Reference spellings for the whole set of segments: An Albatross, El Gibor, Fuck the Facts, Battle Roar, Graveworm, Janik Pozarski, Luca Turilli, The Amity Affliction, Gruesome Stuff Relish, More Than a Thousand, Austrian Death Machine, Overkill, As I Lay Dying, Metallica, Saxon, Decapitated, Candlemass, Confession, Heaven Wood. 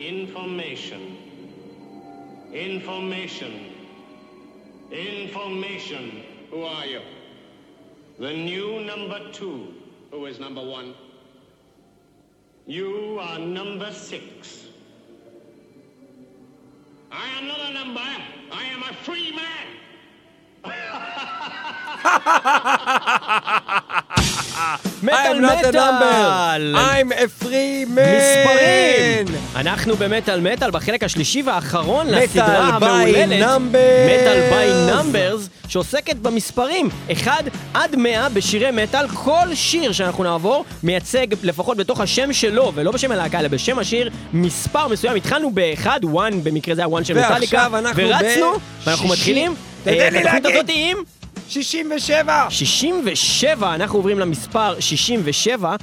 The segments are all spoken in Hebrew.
Information. Who are you? The new number 2. Who is number 1? You are number 6. I am not a number. I am a free man. Metal מטל, I'm a free man. מספרים. אנחנו במטל מטל בחלק השלישי והאחרון לסדרה המעוללת Metal by Numbers, שעוסקת במספרים 1 עד 100 בשירי מטל. כל שיר שאנחנו נעבור מייצג, לפחות בתוך השם שלו, ולא בשם הלהקה, אלא בשם השיר, מספר מסוים. התחלנו ב-1, במקרה זה ה-1 של מטליקה, ורצנו, ואנחנו מתחילים. תדע לי להגיד! 67! אנחנו עוברים למספר 67,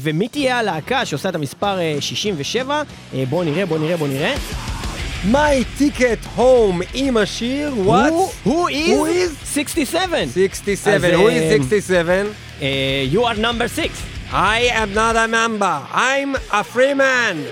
ומי תהיה הלהקה שעושה את המספר 67? בואו נראה. My ticket home עם השיר Who is 67? 67, who is 67? You are number 6. I am not a member, I'm a free man.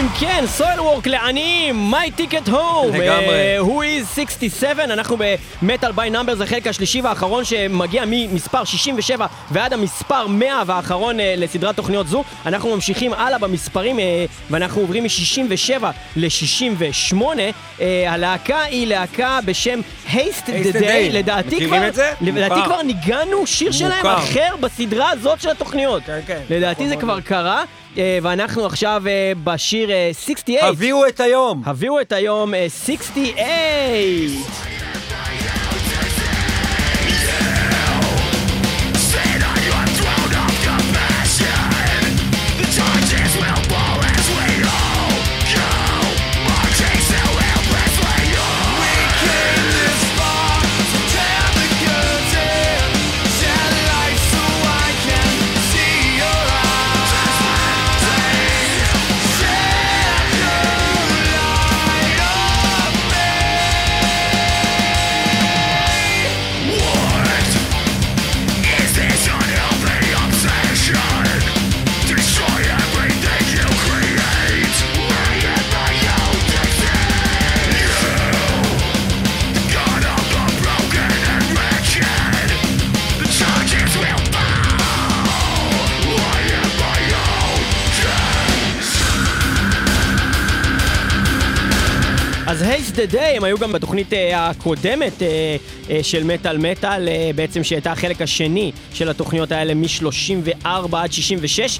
אם כן, Soilwork לענים, My Ticket Home, Who is 67, אנחנו ב-Metal by Numbers, זה חלק השלישי והאחרון שמגיע ממספר 67 ועד המספר 100 והאחרון לסדרת תוכניות זו. אנחנו ממשיכים הלאה במספרים ואנחנו עוברים מ-67 ל-68, הלהקה היא להקה בשם Haste the Day, לדעתי כבר ניגענו שיר שלהם אחר בסדרה הזאת של התוכניות, לדעתי זה כבר קרה. ואנחנו עכשיו בשיר 68. הביאו את היום 68. אז Haste the Day, הם היו גם בתוכנית הקודמת של מטל מטל, בעצם שהייתה החלק השני של התוכניות האלה מ-34 עד 66,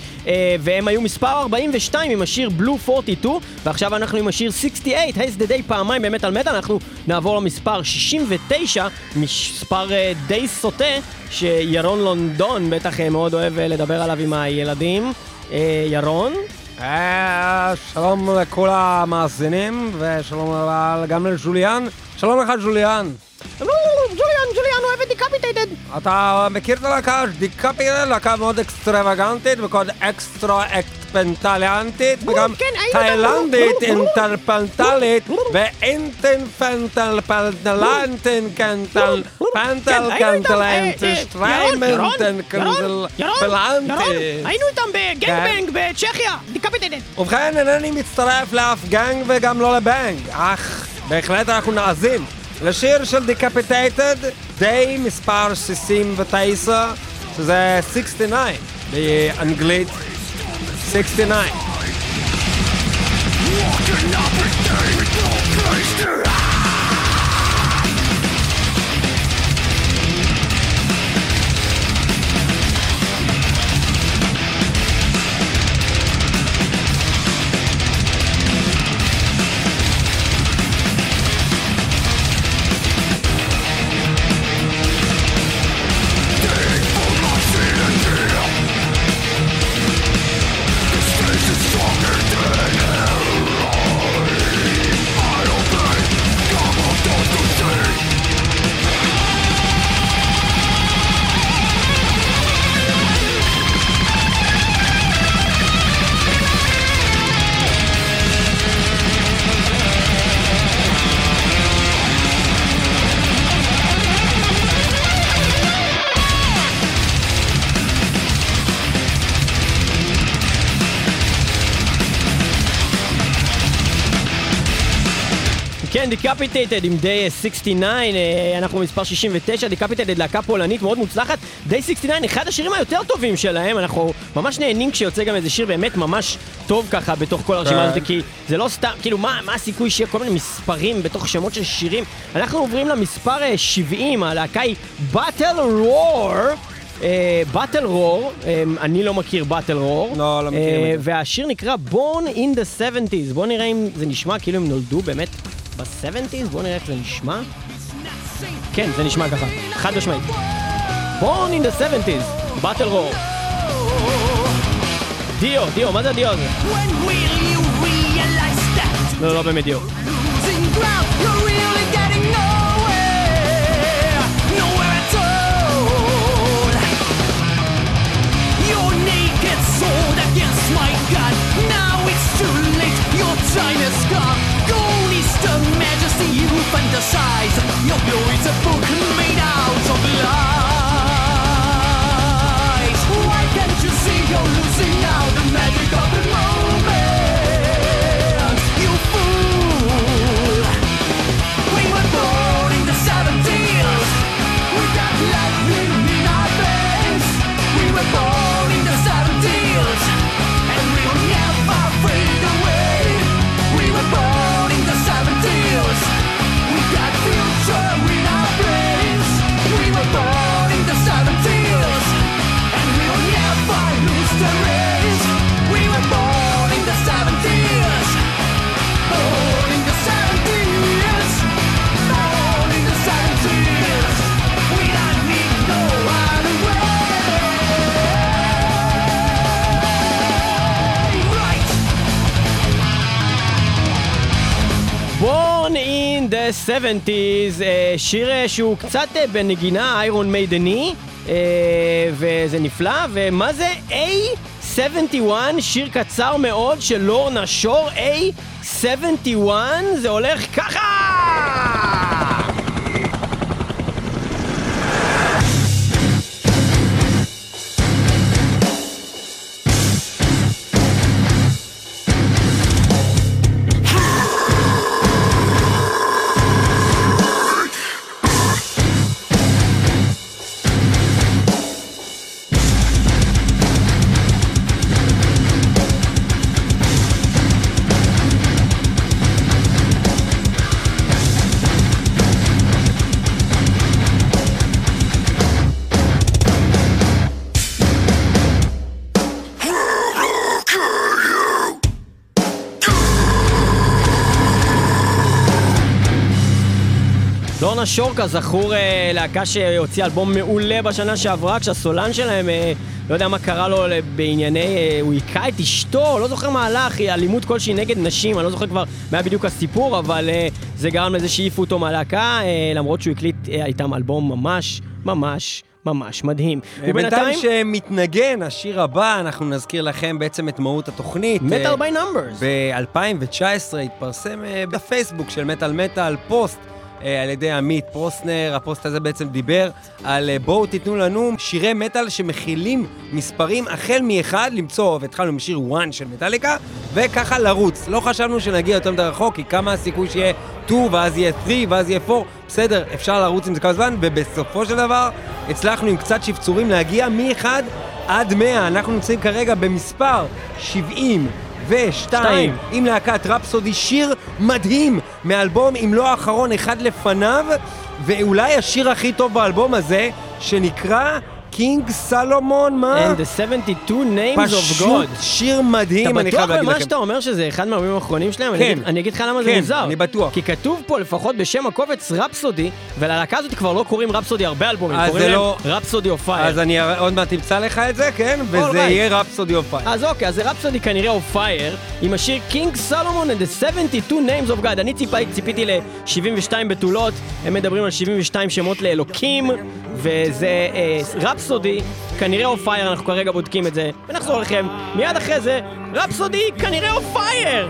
והם היו מספר 42 עם השיר Blue 42, ועכשיו אנחנו עם השיר 68, Haste the Day פעמיים במטל מטל. אנחנו נעבור למספר 69, מספר די סוטה, שירון לונדון בטח מאוד אוהב לדבר עליו עם הילדים. ירון? שלום לכל המאזינים, ושלום גם לג'וליאן. שלום לך ג'וליאן. ג'וליאן אוהב את Decapitated. אתה מכיר את הלהקה Decapitated, להקה מאוד אקסטרווגנטית וכל אקסטרה אקספנטליאנטית וגם תאילנדית, אינטרפנטלית ואינטנפנטלפנטלנטין קנטלפנטלקנטלנטי שטריימנטן קנטלפלנטי. היינו איתם בגנגבנג בצ'כיה, Decapitated. ובכן, אינני מצטרף לאף גנג וגם לא לבנג, אך בהחלט אנחנו נאזין לשיר של Decapitated Day מספר 69, שזה 69 באנגלית. 69 כן, Decapitated עם Day 69, אנחנו מספר 69, Decapitated להקה פולנית מאוד מוצלחת. Day 69, אחד השירים היותר טובים שלהם, אנחנו ממש נהנים כשיוצא גם איזה שיר באמת ממש טוב ככה בתוך כל הרשימה הזאת, כי זה לא סתם, כאילו מה הסיכוי שיהיה כל מיני מספרים בתוך שמות של שירים? אנחנו עוברים למספר 70, הלהקה היא Battle Roar. Battle Roar, אני לא מכיר Battle Roar. לא, לא מכירים את זה. והשיר נקרא Born in the 70s. בואו נראה אם זה נשמע כאילו הם נולדו באמת ב-70s. בואו נראה איך זה נשמע. כן, זה נשמע ככה. חד ושמעית. Born in the 70s, Battle Roar. דיו, מה זה הדיו הזה? לא, לא באמת דיו. Time has come, gold is the majesty you fantasize. Your glory is a book made out of lies. Why can't you see you're losing now the magic of the moment? You fool. We were born in the 70s. We got life in our veins. We were born in the 70s. And we will never fade away. Born in the 70s, we got future in our brains. We were born in the 70s, and we'll never lose the race. We were born in the 70s, born in the 70s, born in the 70s. We don't need no other way. Right. Born in the 70s, שיר שהוא קצת בנגינה איירון מיידני, וזה נפלא. ומה זה A71? שיר קצר מאוד של לורנה שור. A71 זה הולך ככה. שורקה זכור להקה שהוציאה אלבום מעולה בשנה שעברה, כשהסולן שלהם, לא יודע מה קרה לו בענייני, הוא היקע את אשתו, לא זוכר מה הלך, אלימות כלשהי נגד נשים, אני לא זוכר כבר מה בדיוק הסיפור, אבל זה גרם לזה שהעיפו אותו מהלהקה, למרות שהוא הקליט איתם אלבום ממש מדהים. ובינתיים שמתנגן השיר הבא, אנחנו נזכיר לכם בעצם את מהות התוכנית. Metal by Numbers. ב-2019 התפרסם בפייסבוק של Metal פוסט על ידי עמית פרוסנר. הפוסט הזה בעצם דיבר על בואו תיתנו לנו שירי מטל שמכילים מספרים החל מאחד למצוא, והתחלנו משיר 1 של מטליקה, וככה לרוץ. לא חשבנו שנגיע יותר מדי רחוק, כי כמה הסיכוי שיהיה 2 ואז יהיה 3 ואז יהיה 4, בסדר, אפשר לרוץ עם זה כמה זמן, ובסופו של דבר הצלחנו עם קצת שפצורים להגיע מ-1 עד 100, אנחנו נמצאים כרגע במספר 70. ושתיים, עם להקת רפסודי, שיר מדהים מאלבום, אם לא האחרון, אחד לפניו, ואולי השיר הכי טוב באלבום הזה, שנקרא קינג סלומון, מה? And the 72 names of God. פשוט שיר מדהים, אני חייב להגיד לכם. אתה בטוח במה שאתה אומר שזה אחד מהאלבומים האחרונים שלהם? כן. אני אגיד לך למה זה מוזר. אני בטוח. כי כתוב פה לפחות בשם הקובץ רפסודי, וללהקה הזאת כבר לא קוראים רפסודי הרבה אלבומים, קוראים להם רפסודי אופייר. אז אני עוד מעט תמצא לך את זה, כן? וזה יהיה רפסודי אופייר. אז אוקיי, אז רפסודי כנראה אופייר, עם השיר קינג סלומון and the 72 names of God. אני ציפיתי ל-72 בתולות, הם מדברים על 72 שמות לאלוקים, וזה רפסודי, כנראה אופייר, אנחנו כרגע בודקים את זה, ונחזור לכם מיד אחרי זה. רפסודי, כנראה אופייר,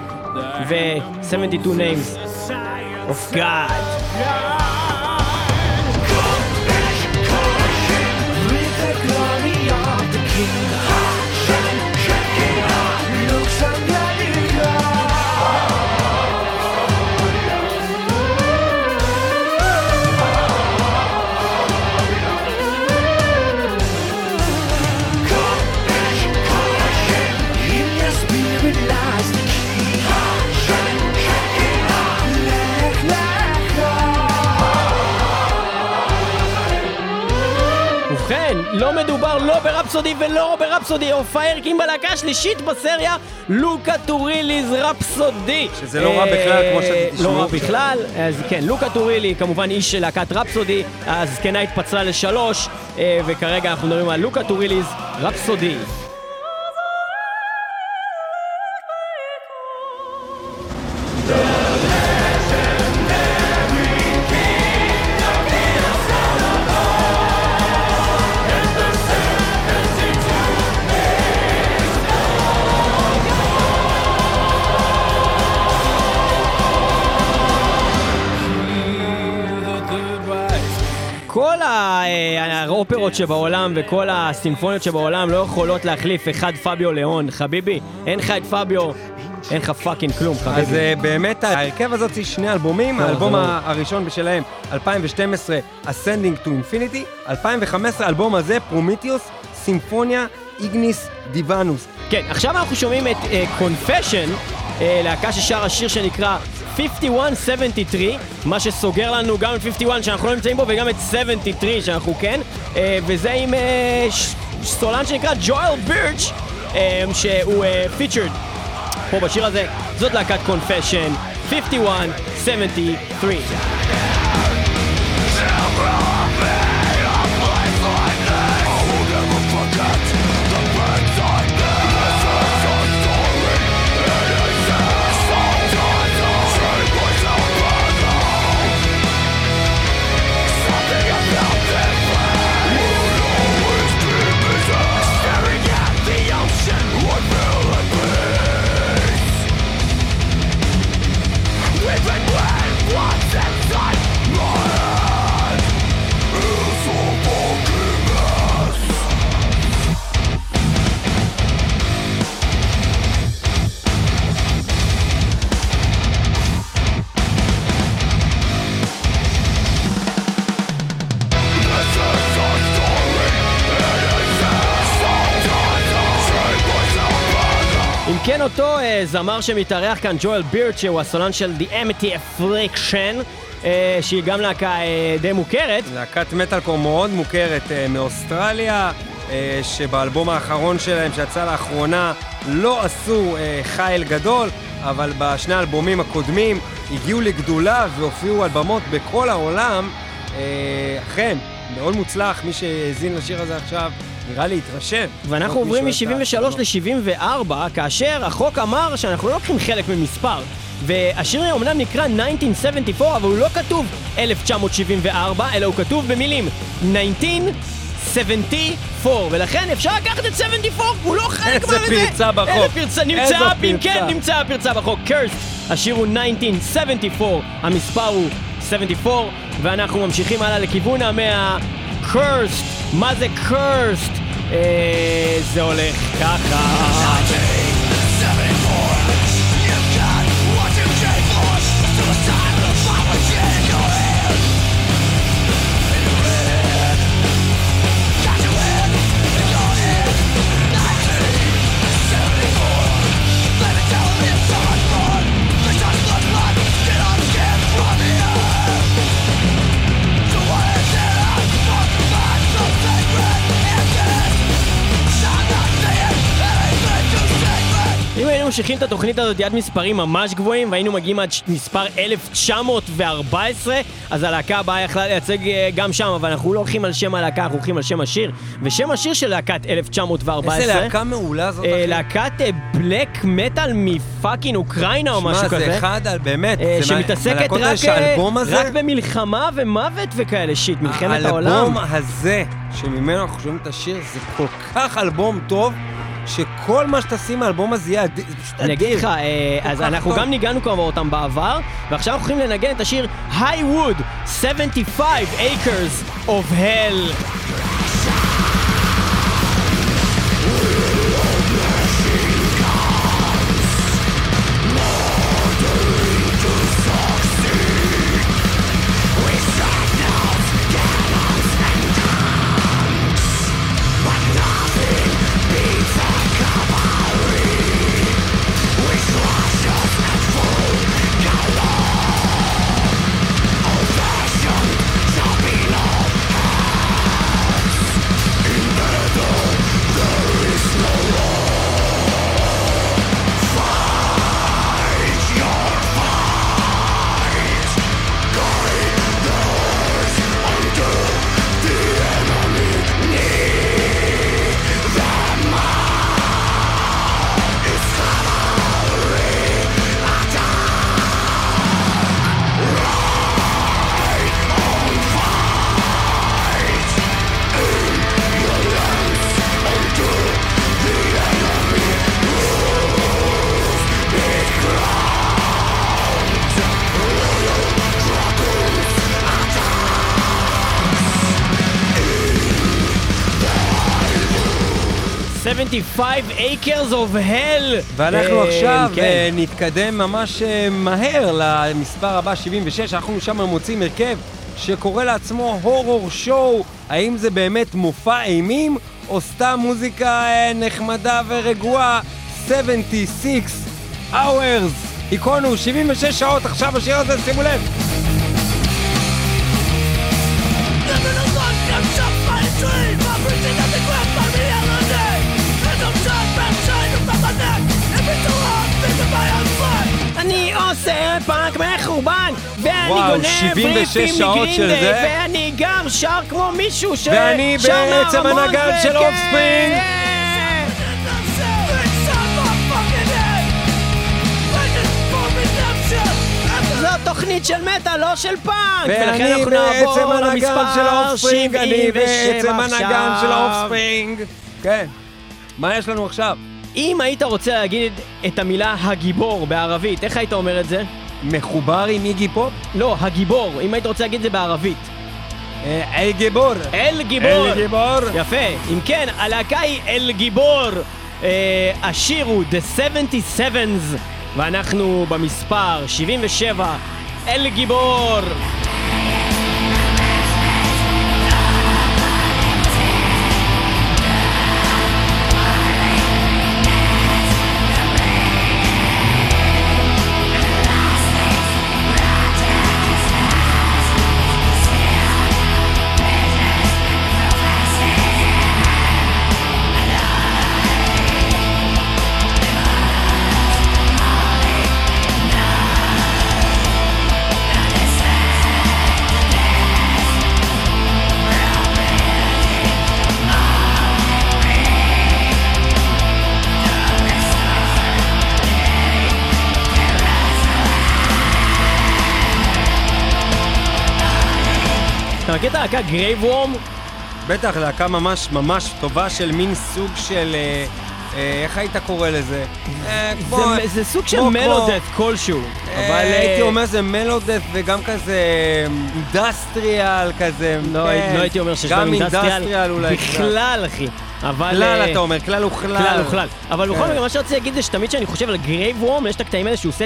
ו-72 names of God. לא מדובר לא ברפסודי ולא ברפסודי, הופעה ערכים בלהקה השלישית בסריה, לוקה טורילי's רפסודי. שזה לא רע בכלל, כמו שאתם תשמעו. לא רע בכלל, אז כן, לוקה טורילי, כמובן איש של להקת רפסודי, הזקנה התפצלה לשלוש, וכרגע אנחנו מדברים על לוקה טורילי's רפסודי. האופרות שבעולם וכל הסימפוניות שבעולם לא יכולות להחליף אחד פאביו ליאון, חביבי, אין לך את פאביו, אין לך פאקינג כלום, חביבי. אז באמת ההרכב הזאת היא שני אלבומים, האלבום הראשון בשלהם 2012 Ascending to Infinity, 2015 האלבום הזה פרומיטיוס, סימפוניה איגניס דיבנוס. כן, עכשיו אנחנו שומעים את Confession, להקה ששרה השיר שנקרא 5173, מה שסוגר לנו גם את 51 שאנחנו לא נמצאים בו וגם את 73 שאנחנו כן, וזה עם סולן שנקרא ג'ואל בירץ' שהוא פיצ'רד פה בשיר הזה. זאת להקת קונפשן 5173. כן, אותו זמר שמתארח כאן, ג'ואל בירץ', שהוא הסולן של The Amity Affliction, שהיא גם להקה די מוכרת. להקת מטלקור מאוד מוכרת מאוסטרליה, שבאלבום האחרון שלהם שיצא לאחרונה לא עשו חייל גדול, אבל בשני האלבומים הקודמים הגיעו לגדולה והופיעו על במות בכל העולם. אכן, מאוד מוצלח, מי שהזין לשיר הזה עכשיו נראה לי התרשם. ואנחנו עוברים מ-73 ל-74, כאשר החוק אמר שאנחנו לא לוקחים חלק ממספר, והשיר אומנם נקרא 1974, אבל הוא לא כתוב 1974, אלא הוא כתוב במילים 1974, ולכן אפשר לקחת את 74, הוא לא חלק מהזה. איזה פרצה בחוק. איזה פרצה, נמצאה, אם כן, נמצאה פרצה בחוק. Cursed, השיר הוא 1974, המספר הוא 74, ואנחנו ממשיכים הלאה לכיוון המאה. Cursed, מה זה Cursed? זה הולך ככה. ממשיכים את התוכנית הזאת יד מספרים ממש גבוהים והיינו מגיעים עד מספר 1914, אז הלהקה הבאה יכלה לייצג גם שם, אבל אנחנו לא הולכים על שם הלהקה, אנחנו הולכים על שם השיר, ושם השיר של להקת 1914. איזה להקה מעולה זאת אחי. להקת בלק מטל מפאקינג אוקראינה או משהו כזה. זה אחד על באמת. שמתעסקת רק במלחמה ומוות וכאלה שיט, מלחמת העולם. האלבום הזה שממנו אנחנו חושבים את השיר זה כל כך אלבום טוב, שכל מה שתשים האלבום הזה יהיה אדיר. אני אגיד לך, אז אנחנו גם ניגענו כבר אותם בעבר, ועכשיו אנחנו הולכים לנגן את השיר High Wood, 75 Acres of Hell. 75 Acres of Hell. ואנחנו עכשיו נתקדם ממש מהר למספר הבא, 76. אנחנו שם מוצאים הרכב שקורא לעצמו הורור שואו. האם זה באמת מופע אימים או סתם מוזיקה נחמדה ורגועה? 76 Hours, איקונו, 76 שעות. עכשיו השיר הזה, שימו לב. אני עושה פאנק מחורבן, ואני גונב ריפים מגרינדי, ואני גם שר כמו מישהו ששר מהרמון, ואני בעצם הנגן של אופספרינג. תוכנית של מטה, לא של פאנק, ולכן אנחנו נעבור למספר 77. אני בעצם הנגן של האופספרינג. כן, מה יש לנו עכשיו? אם היית רוצה להגיד את המילה הגיבור בערבית, איך היית אומר את זה? מחובר עם איגי פופ? לא, הגיבור, אם היית רוצה להגיד את זה בערבית. אל גיבור. אל גיבור. אל גיבור. יפה. אם כן, הלהקה היא אל גיבור. השיר הוא The 77's, ואנחנו במספר 77, אל גיבור. מכיר את הלהקה גרייבוורם? בטח, להקה ממש ממש טובה של מין סוג של... איך היית קורא לזה? זה סוג של מלודף כלשהו. אבל הייתי אומר זה מלודף וגם כזה אינדסטריאל כזה. לא הייתי אומר שיש גם אינדסטריאל אולי. בכלל, אחי. כלל אתה אומר, כלל הוא כלל. כלל הוא כלל. אבל בכל מקרה, מה שרציתי להגיד זה שתמיד שאני חושב על גרייבוורם, יש את הקטעים האלה שהוא עושה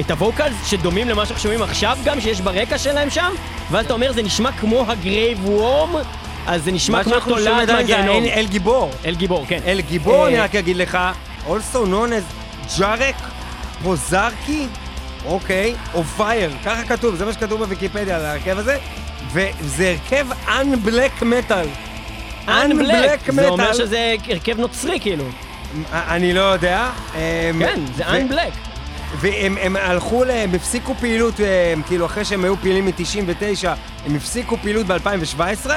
את הווקלס שדומים למה שאנחנו שומעים עכשיו גם, שיש ברקע שלהם שם, ואז אתה אומר זה נשמע כמו הגרייבוורם, אז זה נשמע כמו תולעת מהגיהנום. זה אל גיבור. אל גיבור, כן. אל גיבור, אני רק אגיד לך, also known as ג'ארק פוזרקי, אוקיי, of fire, ככה כתוב, זה מה שכתוב בוויקיפדיה על הרכב הזה, וזה הרכב un-black metal. un-black metal. זה אומר שזה הרכב נוצרי כאילו. אני לא יודע. כן, זה un-black. והם הלכו, הם הפסיקו פעילות, כאילו אחרי שהם היו פעילים מ-99, הם הפסיקו פעילות ב-2017,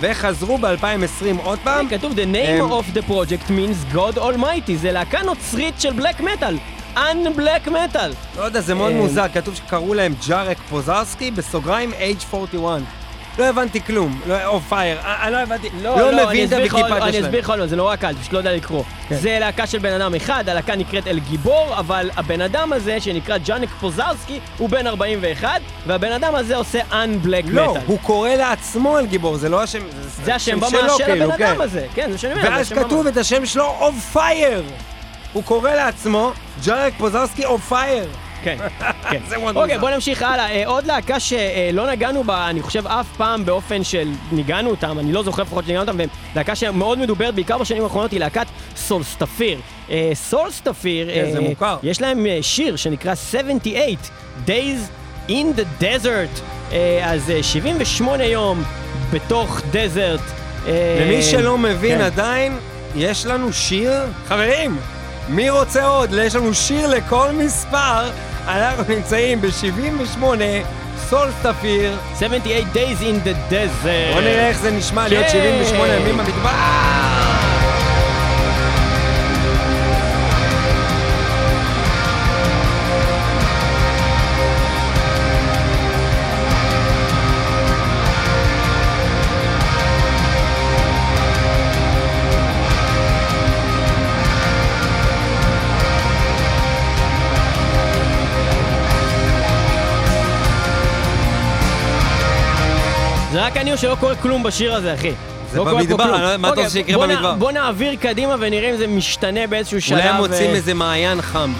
וחזרו ב-2020 עוד פעם. כתוב, the name of the project means God Almighty, זה להקה נוצרית של בלק מטל, un-black metal. לא יודע, זה מאוד מוזר, כתוב שקראו להם ג'ארק פוזרסקי, בסוגריים age 41. לא הבנתי כלום, או פייר, אני לא הבנתי, לא מבין את הוויקיפדיה שלהם. אני אסביר כל מה, זה נורא קל, פשוט לא יודע לקרוא. זה להקה של בן אדם אחד, הלהקה נקראת אל גיבור, אבל הבן אדם הזה שנקרא ג'אניק פוזרסקי הוא בן 41, והבן אדם הזה עושה un-black metal. לא, הוא קורא לעצמו אל גיבור, זה לא השם... זה השם שלו, כאילו, כן. ואז כתוב את השם שלו, או פייר! הוא קורא לעצמו ג'אניק פוזרסקי או פייר. כן, כן. אוקיי, בוא נמשיך הלאה. עוד להקה שלא נגענו בה, אני חושב אף פעם באופן של ניגענו אותם, אני לא זוכר לפחות שניגענו אותם, ולהקה שמאוד מדוברת, בעיקר בשנים האחרונות, היא להקת סולסטפיר. סולסטפיר, יש להם שיר שנקרא 78 Days in the Desert, אז 78 יום בתוך דזרט. למי שלא מבין עדיין, יש לנו שיר, חברים! מי רוצה עוד? יש לנו שיר לכל מספר. אנחנו נמצאים ב-78 סולסטפיר 78 Days in the Desert. בוא נראה איך זה נשמע להיות 78 ימים במדבר. רק אני הוא שלא קורא כלום בשיר הזה, אחי. זה במדבר, מה טוב שיקרה במדבר. בוא נעביר קדימה ונראה אם זה משתנה באיזשהו שלב. אולי הם מוצאים איזה מעיין חם.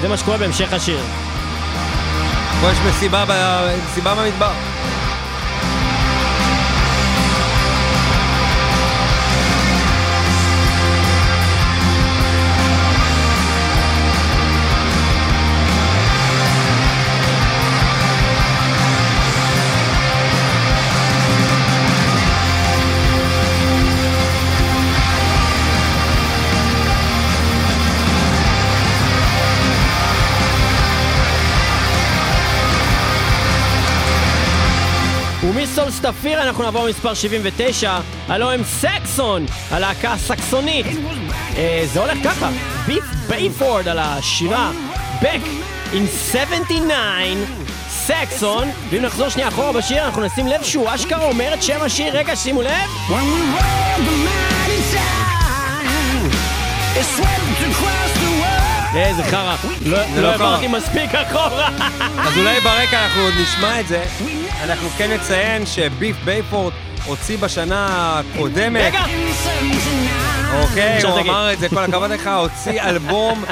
זה מה שקורה בהמשך השיר. פה יש מסיבה במדבר. מסולסטפיר אנחנו נעבור מספר 79, הלו הם סקסון, הלהקה הסקסונית. זה הולך ככה, ביף בייפורד על השירה Back in 79 סקסון, ואם נחזור שנייה אחורה בשיר אנחנו נשים לב שהוא אשכרה אומר את שם השיר, רגע שימו לב. When we rolled the mighty time it swept across the world. איזה חרה, לא עברתי מספיק אחורה. אז אולי ברקע אנחנו עוד נשמע את זה. אנחנו כן נציין שביף בייפורד הוציא בשנה הקודמת. רגע! אוקיי, הוא אמר את זה, כל הכבוד לך, הוציא אלבום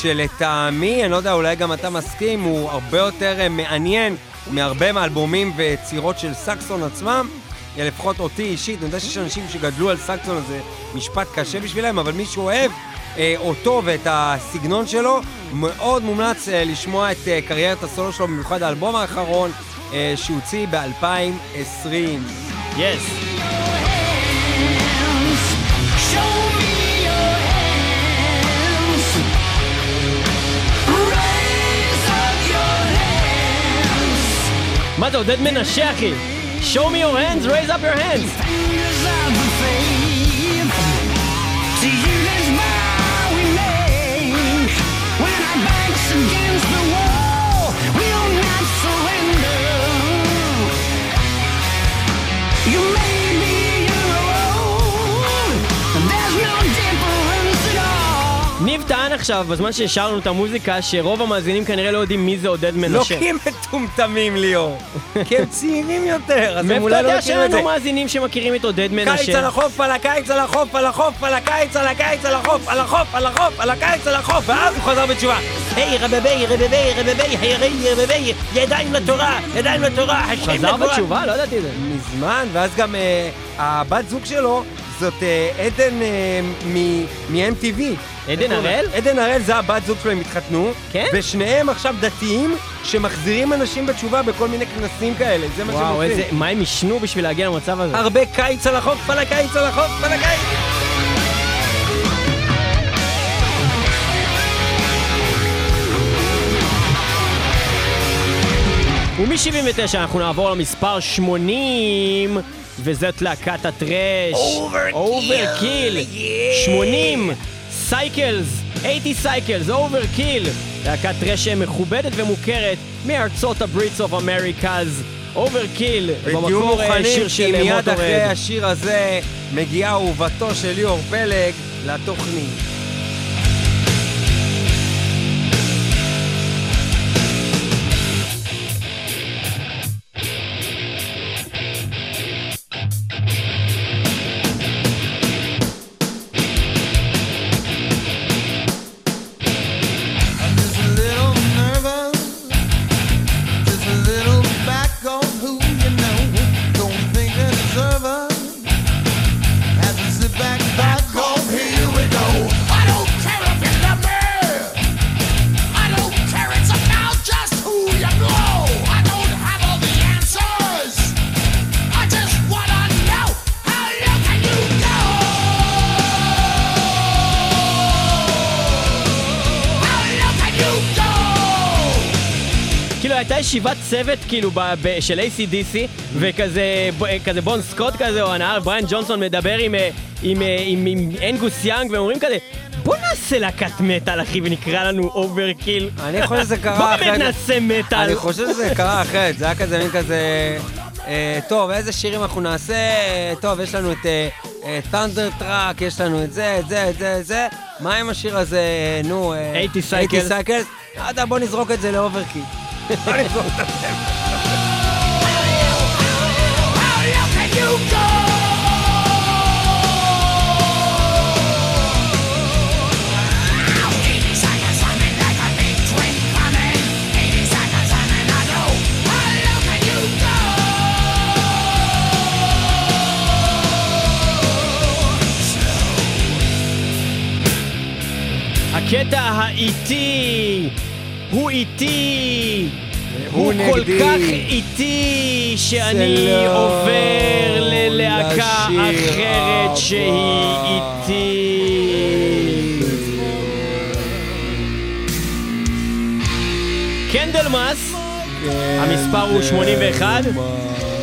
שלטעמי, אני לא יודע, אולי גם אתה מסכים, הוא הרבה יותר מעניין מהרבה מאלבומים ויצירות של סקסון עצמם, לפחות אותי אישית, אני יודע שיש אנשים שגדלו על סקסון, אז זה משפט קשה בשבילם, אבל מי שאוהב אותו ואת הסגנון שלו, מאוד מומלץ לשמוע את קריירת הסולו שלו, במיוחד האלבום האחרון, שהוציא ב-2020. Yes. מה אתה עודד מנשה אחי? Show me your hands, raise up your hands. To you this vow we make when our backs against the wall we'll not surrender. You may be your own, but there's no difference at all. ניב טען עכשיו, בזמן שהשארנו את המוזיקה, שרוב המאזינים כנראה לא יודעים מי זה עודד מנשה. לא כי הם מטומטמים ליאור, כי הם צעירים יותר. מאיפה יודע שאנו מאזינים שמכירים את עודד מנשה? קיץ על החוף, על הקיץ, על החוף, על החוף, על הקיץ, על הקיץ, על החוף, על החוף, על החוף, על הקיץ, על החוף, ואז הוא חזר בתשובה. היי רבבי, רבבי, רבבי, היי רבבי, ידיים לתורה, ידיים לתורה, השם לתורה. חזר בתשובה, לא ידעתי זה. מזמן, ואז גם הבת זוג שלו, זאת עדן מ-MTV. עדן הראל? עדן הראל זה הבת זוג שלהם, התחתנו. כן? ושניהם עכשיו דתיים שמחזירים אנשים בתשובה בכל מיני כנסים כאלה. זה מה שהם עושים. וואו, איזה... מה הם ישנו בשביל להגיע למצב הזה? הרבה קיץ על החוף, פעל הקיץ על החוף, פעל הקיץ! ומ-79 אנחנו נעבור למספר 80, וזאת להקת הטרש. Overkill. 80. סייקלס. 80 סייקלס. Overkill. להקת טרש מכובדת ומוכרת מארצות הברית of America's. Overkill. במקור השיר של מוטורד. מיד אחרי השיר הזה מגיעה אהובתו של ליאור פלג לתוכנית. ישיבת צוות כאילו של ACDC וכזה בון סקוט כזה או הנהל בריין ג'ונסון מדבר עם אנגוס יאנג ואומרים כזה בוא נעשה להקת מטל אחי ונקרא לנו אוברקיל. אני חושב שזה קרה אחרת. בוא באמת נעשה מטל. אני חושב שזה קרה אחרת, זה היה כזה מין כזה טוב איזה שירים אנחנו נעשה, טוב יש לנו את תנדר טראק, יש לנו את זה, את זה, את זה, את זה, מה עם השיר הזה נו 80 סייקלס, עדה בוא נזרוק את זה לאוברקיל. אני זו אותם How you can you go הקטע האיטי, הוא איטי, הוא כל כך איטי שאני עובר ללהקה אחרת שהיא איטי. קנדלמאס, המספר הוא 81,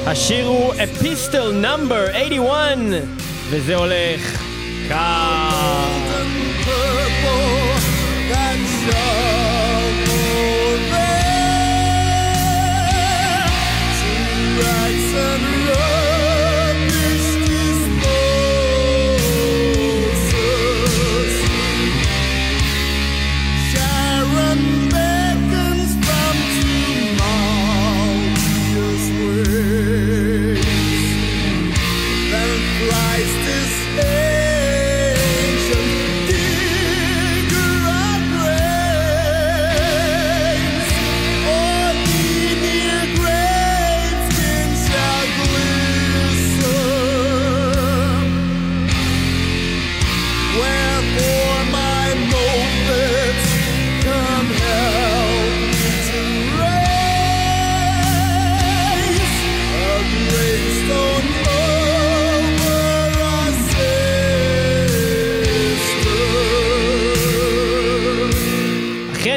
השיר הוא Epistle Number 81, וזה הולך כך.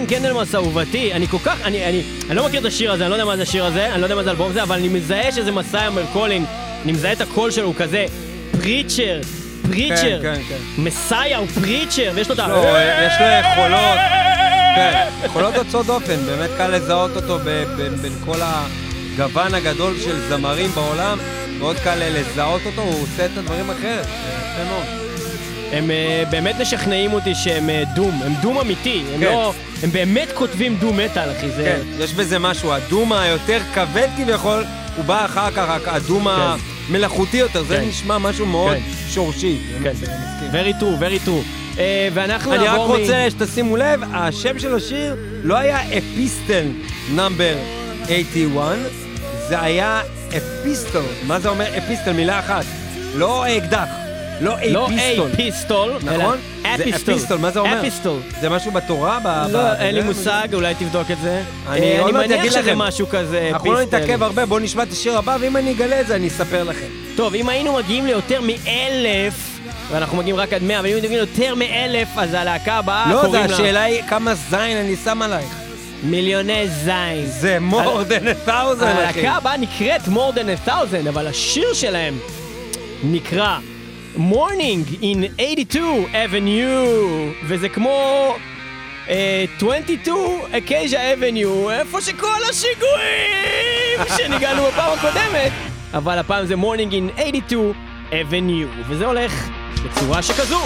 קנדלמאס אהובתי, אני כל כך, אני לא מכיר את השיר הזה, אני לא יודע מה זה השיר הזה, אני לא יודע מה זה אלבום זה, אבל אני מזהה שזה מסיימר קולינג, אני מזהה את הקול שלו, הוא כזה פריצ'ר, פריצ'ר, מסייע הוא פריצ'ר, ויש לו את ה... לא, יש לו יכולות, כן, יכולות יוצאות דופן, באמת קל לזהות אותו בין כל הגוון הגדול של זמרים בעולם, מאוד קל לזהות אותו, הוא עושה את הדברים אחרת, יפה מאוד. הם באמת משכנעים אותי שהם דום, הם דום אמיתי, הם לא, הם באמת כותבים דום מטל, אחי, זה... כן, יש בזה משהו, הדום היותר כבד כביכול, הוא בא אחר כך, הדום המלאכותי יותר, זה נשמע משהו מאוד שורשי. כן, very true, very true. ואנחנו נעבור... אני רק רוצה שתשימו לב, השם של השיר לא היה Epistle Number 81, זה היה Epistle, מה זה אומר Epistle? מילה אחת, לא אקדח. לא אפיסטול, נכון? זה אפיסטול, מה זה אומר? אפיסטול. זה משהו בתורה? לא, אין לי מושג, אולי תבדוק את זה. אני מניח שזה משהו כזה. אנחנו לא נתעכב הרבה, בואו נשמע את השיר הבא, ואם אני אגלה את זה, אני אספר לכם. טוב, אם היינו מגיעים ליותר מ-1,000, ואנחנו מגיעים רק עד 100, אבל אם היינו מגיעים ליותר מ-1,000, אז הלהקה הבאה קוראים לה... לא, השאלה היא כמה זין אני שם עלייך. מיליוני זין. זה More Than a Thousand, אחי. הלהקה הבאה נקראת More Than a Thousand, אבל השיר שלהם נקרא Morning in 82 Avenue, וזה כמו 22 Acacia Avenue, איפה שכל השיגועים שניגענו בפעם הקודמת, אבל הפעם זה Morning in 82 Avenue, וזה הולך בצורה שכזו.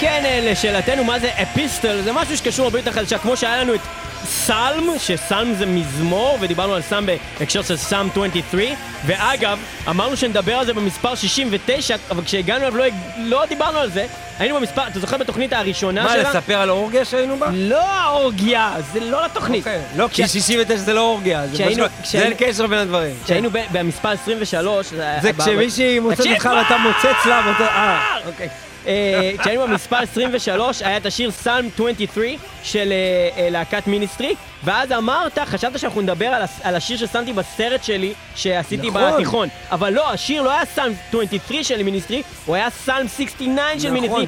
כן, לשאלתנו מה זה אפיסטל, זה משהו שקשור הרבה יותר חדשה, כמו שהיה לנו את סלם, שסלם זה מזמור, ודיברנו על סלם בהקשר של סלם 23, ואגב, אמרנו שנדבר על זה במספר 69, אבל כשהגענו אליו לא דיברנו על זה, היינו במספר, אתה זוכר בתוכנית הראשונה שלה? מה, לספר על האורגיה שהיינו בה? לא האורגיה, זה לא לתוכנית. לא, כי 69 זה לא אורגיה, זה אין קשר בין הדברים. כשהיינו במספר 23, זה כשמישהי מוצאת אותך ואתה מוצץ לה ואתה... כשהיינו במספר 23 היה את השיר סלם 23 של להקת מיניסטרי, ואז אמרת, חשבת שאנחנו נדבר על השיר ששמתי בסרט שלי שעשיתי בתיכון, אבל לא, השיר לא היה סלם 23 של מיניסטרי, הוא היה סלם 69 של מיניסטרי,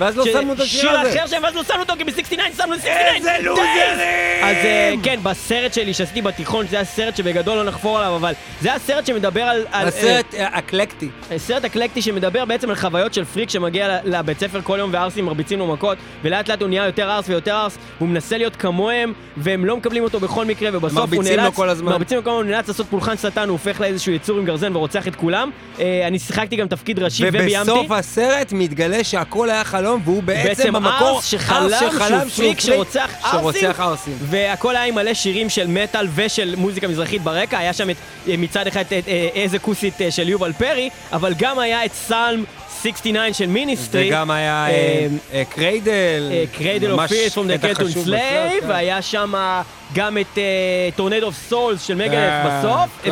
שיר אחר שהם ואז לא שמנו אותו, כי ב-69 שמנו 69 איזה לוזרים! אז כן, בסרט שלי שעשיתי בתיכון, זה הסרט שבגדול לא נחפור עליו, אבל זה הסרט שמדבר על... הסרט אקלקטי. סרט אקלקטי שמדבר בעצם על חוויות של פריק שמגיע לבית ספר כל יום והארסים מרביצים לו מכות, ולאט לאט הוא נהיה יותר ארס ויותר ארס, הוא מנסה להיות כמוהם, והם לא מקבלים אותו בכל מקרה, ובסוף הוא נאלץ... מרביצים לו כל הזמן. הוא נאלץ לעשות פולחן שטן, הוא הופך לאיזשהו יצור עם גרזן ורוצח את כולם. אני שיחקתי גם תפקיד ראשי וביימתי. ובסוף הסרט מתגלה שהכל היה חלום, והוא בעצם במקור שחלם שפריק שרוצח ארסים, והכל היה עם מלא שירים של מטל ושל מוזיקה מזרחית ברקע. היה שם מצד אחד איזה כוסית של יובל פרי, אבל גם היה את סלם 69 של מיניסטרי, וגם היה קריידל אוף פירס פרום דה קלטון סלייב, והיה שם גם את טורנדו אוף סולס של מגדף בסוף,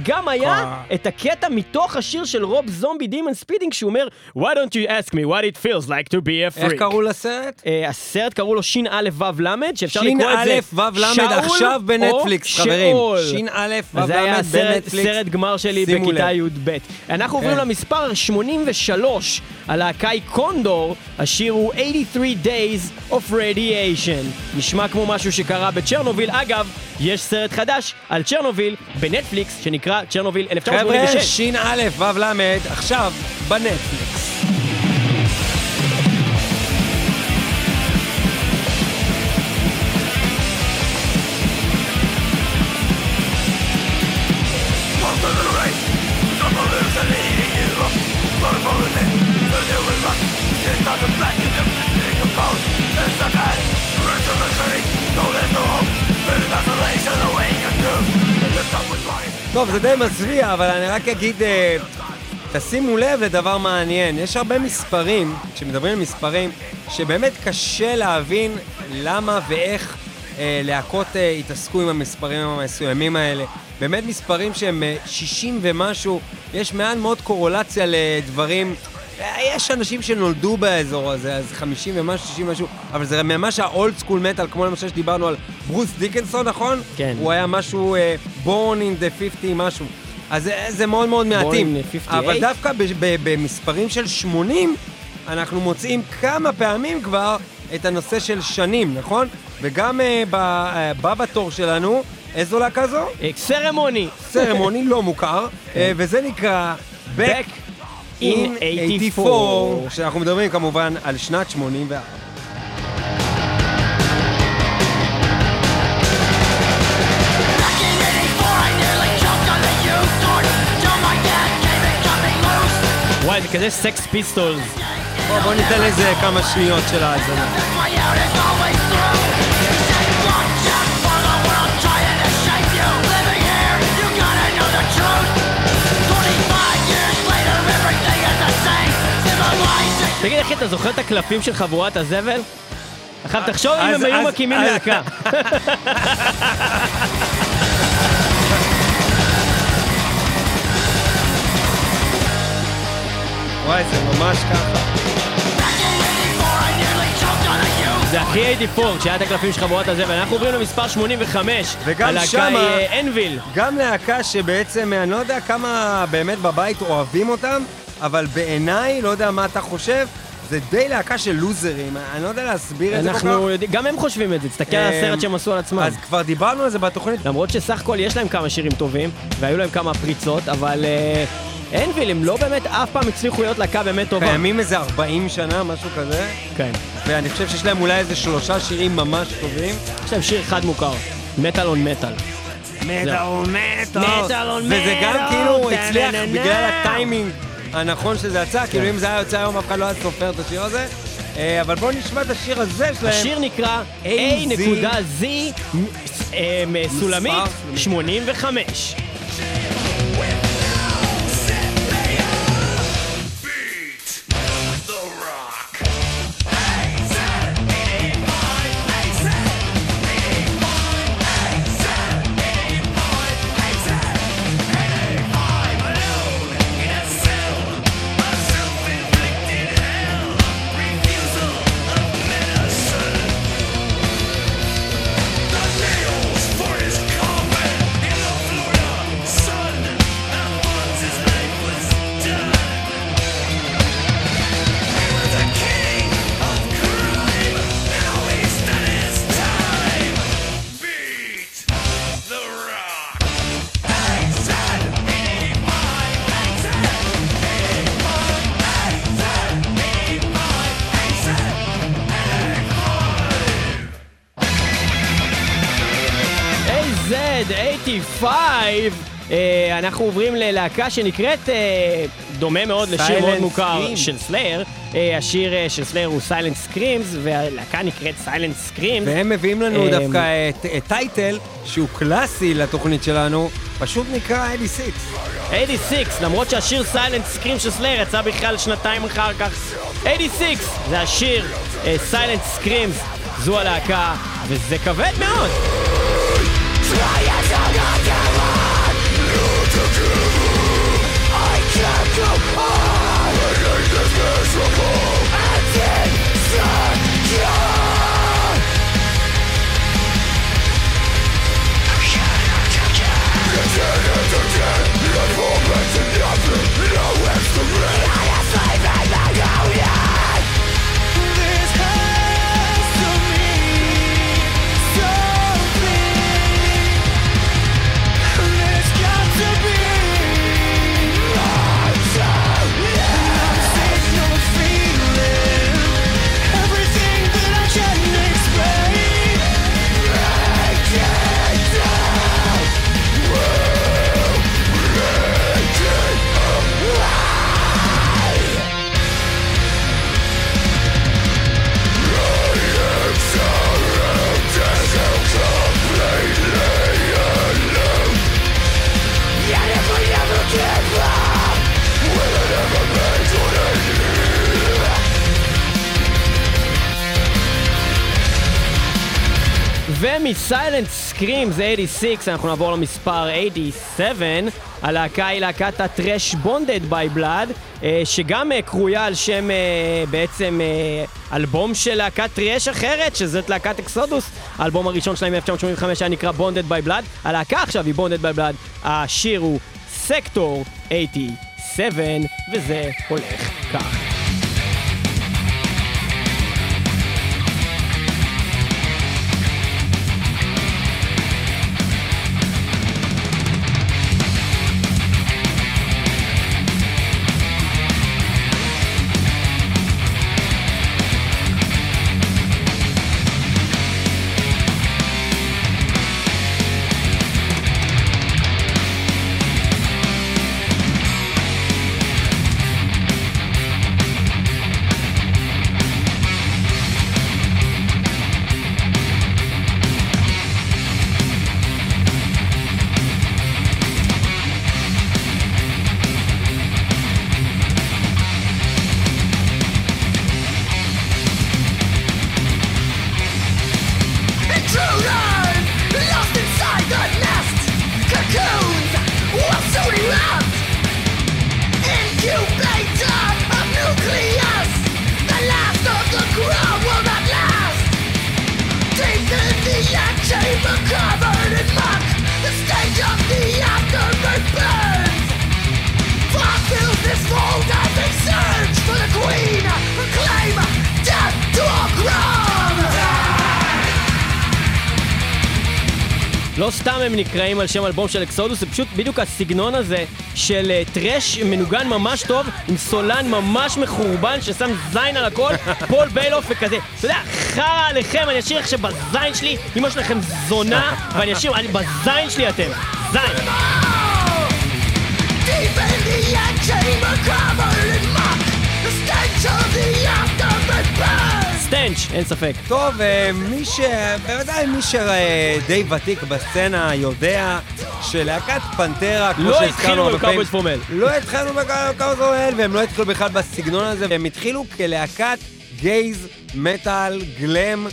וגם היה את הקטע מתוך השיר של רוב זומבי דימון ספידינג שהוא אומר Why don't you ask me what it feels like to be a freak. איך קראו לסרט? הסרט קראו לו שין א' ו' למד, שאפשר לקרוא את זה שאול עכשיו בנטפליקס, חברים, שין א' ו' למד בנטפליקס. זה היה סרט גמר שלי בכיתה י' ב'. אנחנו עוברים למספר 83 על הקאי קונדור, השיר הוא 83 Days of Radiation. נשמע כמו משהו שקרה בצ'רנוביל. אגב, יש סרט חדש על צ'רנוביל בנטפליקס שנקרא צ'רנוביל 1986. חבר'ה, שין א' ו' למד עכשיו בנטפליקס. טוב, זה די מצביע, אבל אני רק אגיד, תשימו לב לדבר מעניין. יש הרבה מספרים, כשמדברים על מספרים, שבאמת קשה להבין למה ואיך להקות התעסקו עם המספרים המסוימים האלה. באמת מספרים שהם 60 ומשהו, יש מעט מאוד קורולציה לדברים... יש אנשים שנולדו באזור הזה, אז 50 ומשהו, 60 ומשהו, אבל זה ממש האולד סקול מטל, כמו למשל שדיברנו על ברוס דיקנסון, נכון? כן. הוא היה משהו, born in the 50 משהו. אז זה מאוד מאוד מעטים. אבל דווקא במספרים של 80, אנחנו מוצאים כמה פעמים כבר את הנושא של שנים, נכון? וגם בבא תור שלנו, איזו להקה זו? סרמוני. סרמוני לא מוכר, וזה נקרא Back In 84, שאנחנו מדברים כמובן על שנת 84. וואי, זה כזה סקס פיסטולס. בואו ניתן לזה כמה שניות של ההזנה. תגיד, אחי, אתה זוכר את הקלפים של חבורת הזבל? עכשיו תחשוב אם הם היו מקימים להקה. וואי, זה ממש ככה. זה הכי 84 שהיה את הקלפים של חבורת הזבל. אנחנו עוברים למספר 85. וגם שמה, גם להקה שבעצם, אני לא יודע כמה באמת בבית אוהבים אותם, אבל בעיניי, לא יודע מה אתה חושב, זה די להקה של לוזרים, אני לא יודע להסביר את זה כל כך. גם הם חושבים את זה, תסתכל על הסרט שהם עשו על עצמם. אז כבר דיברנו על זה בתוכנית. למרות שסך הכל יש להם כמה שירים טובים, והיו להם כמה פריצות, אבל אנביל, הם לא באמת אף פעם הצליחו להיות להקה באמת טובה. קיימים איזה 40 שנה, משהו כזה. כן. ואני חושב שיש להם אולי איזה 3 שירים ממש טובים. יש להם שיר אחד מוכר, Metal on Metal. Metal on Metal. וזה גם כאילו הצליח בגלל הטיימינג. הנכון שזה יצא, כאילו אם זה היה יוצא היום אף אחד לא היה סופר את השיר הזה, אבל בואו נשמע את השיר הזה שלהם. השיר נקרא A.Z. סולמית 85. 1985. אנחנו עוברים ללהקה שנקראת דומה מאוד לשיר מאוד מוכר של סלייר. השיר של סלייר הוא סיילנט סקרימס, והלהקה נקראת סיילנט סקרימס. והם מביאים לנו דווקא את טייטל שהוא קלאסי לתוכנית שלנו, פשוט נקרא 86, למרות שהשיר סיילנט סקרימס של סלייר יצא בכלל שנתיים אחר כך. 86 זה השיר סיילנט סקרימס, זו הלהקה, וזה כבד מאוד. ומסיילנט סקרים זה 86, אנחנו נעבור למספר 87. הלהקה היא להקת הטרש בונדד ביי בלאד, שגם קרויה על שם בעצם אלבום של להקת טרש אחרת, שזאת להקת אקסודוס. האלבום הראשון שלהם 1985 היה נקרא בונדד ביי בלאד, הלהקה עכשיו היא בונדד ביי בלאד. השיר הוא סקטור 87 וזה הולך כך. לא סתם הם נקראים על שם אלבום של אקסודוס, זה פשוט בדיוק הסגנון הזה של טרש מנוגן ממש טוב, עם סולן ממש מחורבן ששם זין על הכל, פול ביילוף וכזה. אתה יודע, חרא עליכם, אני אשאיר עכשיו בזין שלי, אמא שלכם זונה, ואני אשאיר, בזין שלי אתם, זין. סטנץ', אין ספק. טוב, בוודאי מי שדי ותיק בסצנה יודע שלהקת פנטרה, כמו שהזכרנו הרבה פעמים, לא התחלנו בקאוס פורמל, והם לא התחילו בכלל בסגנון הזה, והם התחילו כלהקת גייז, מטל, גלם,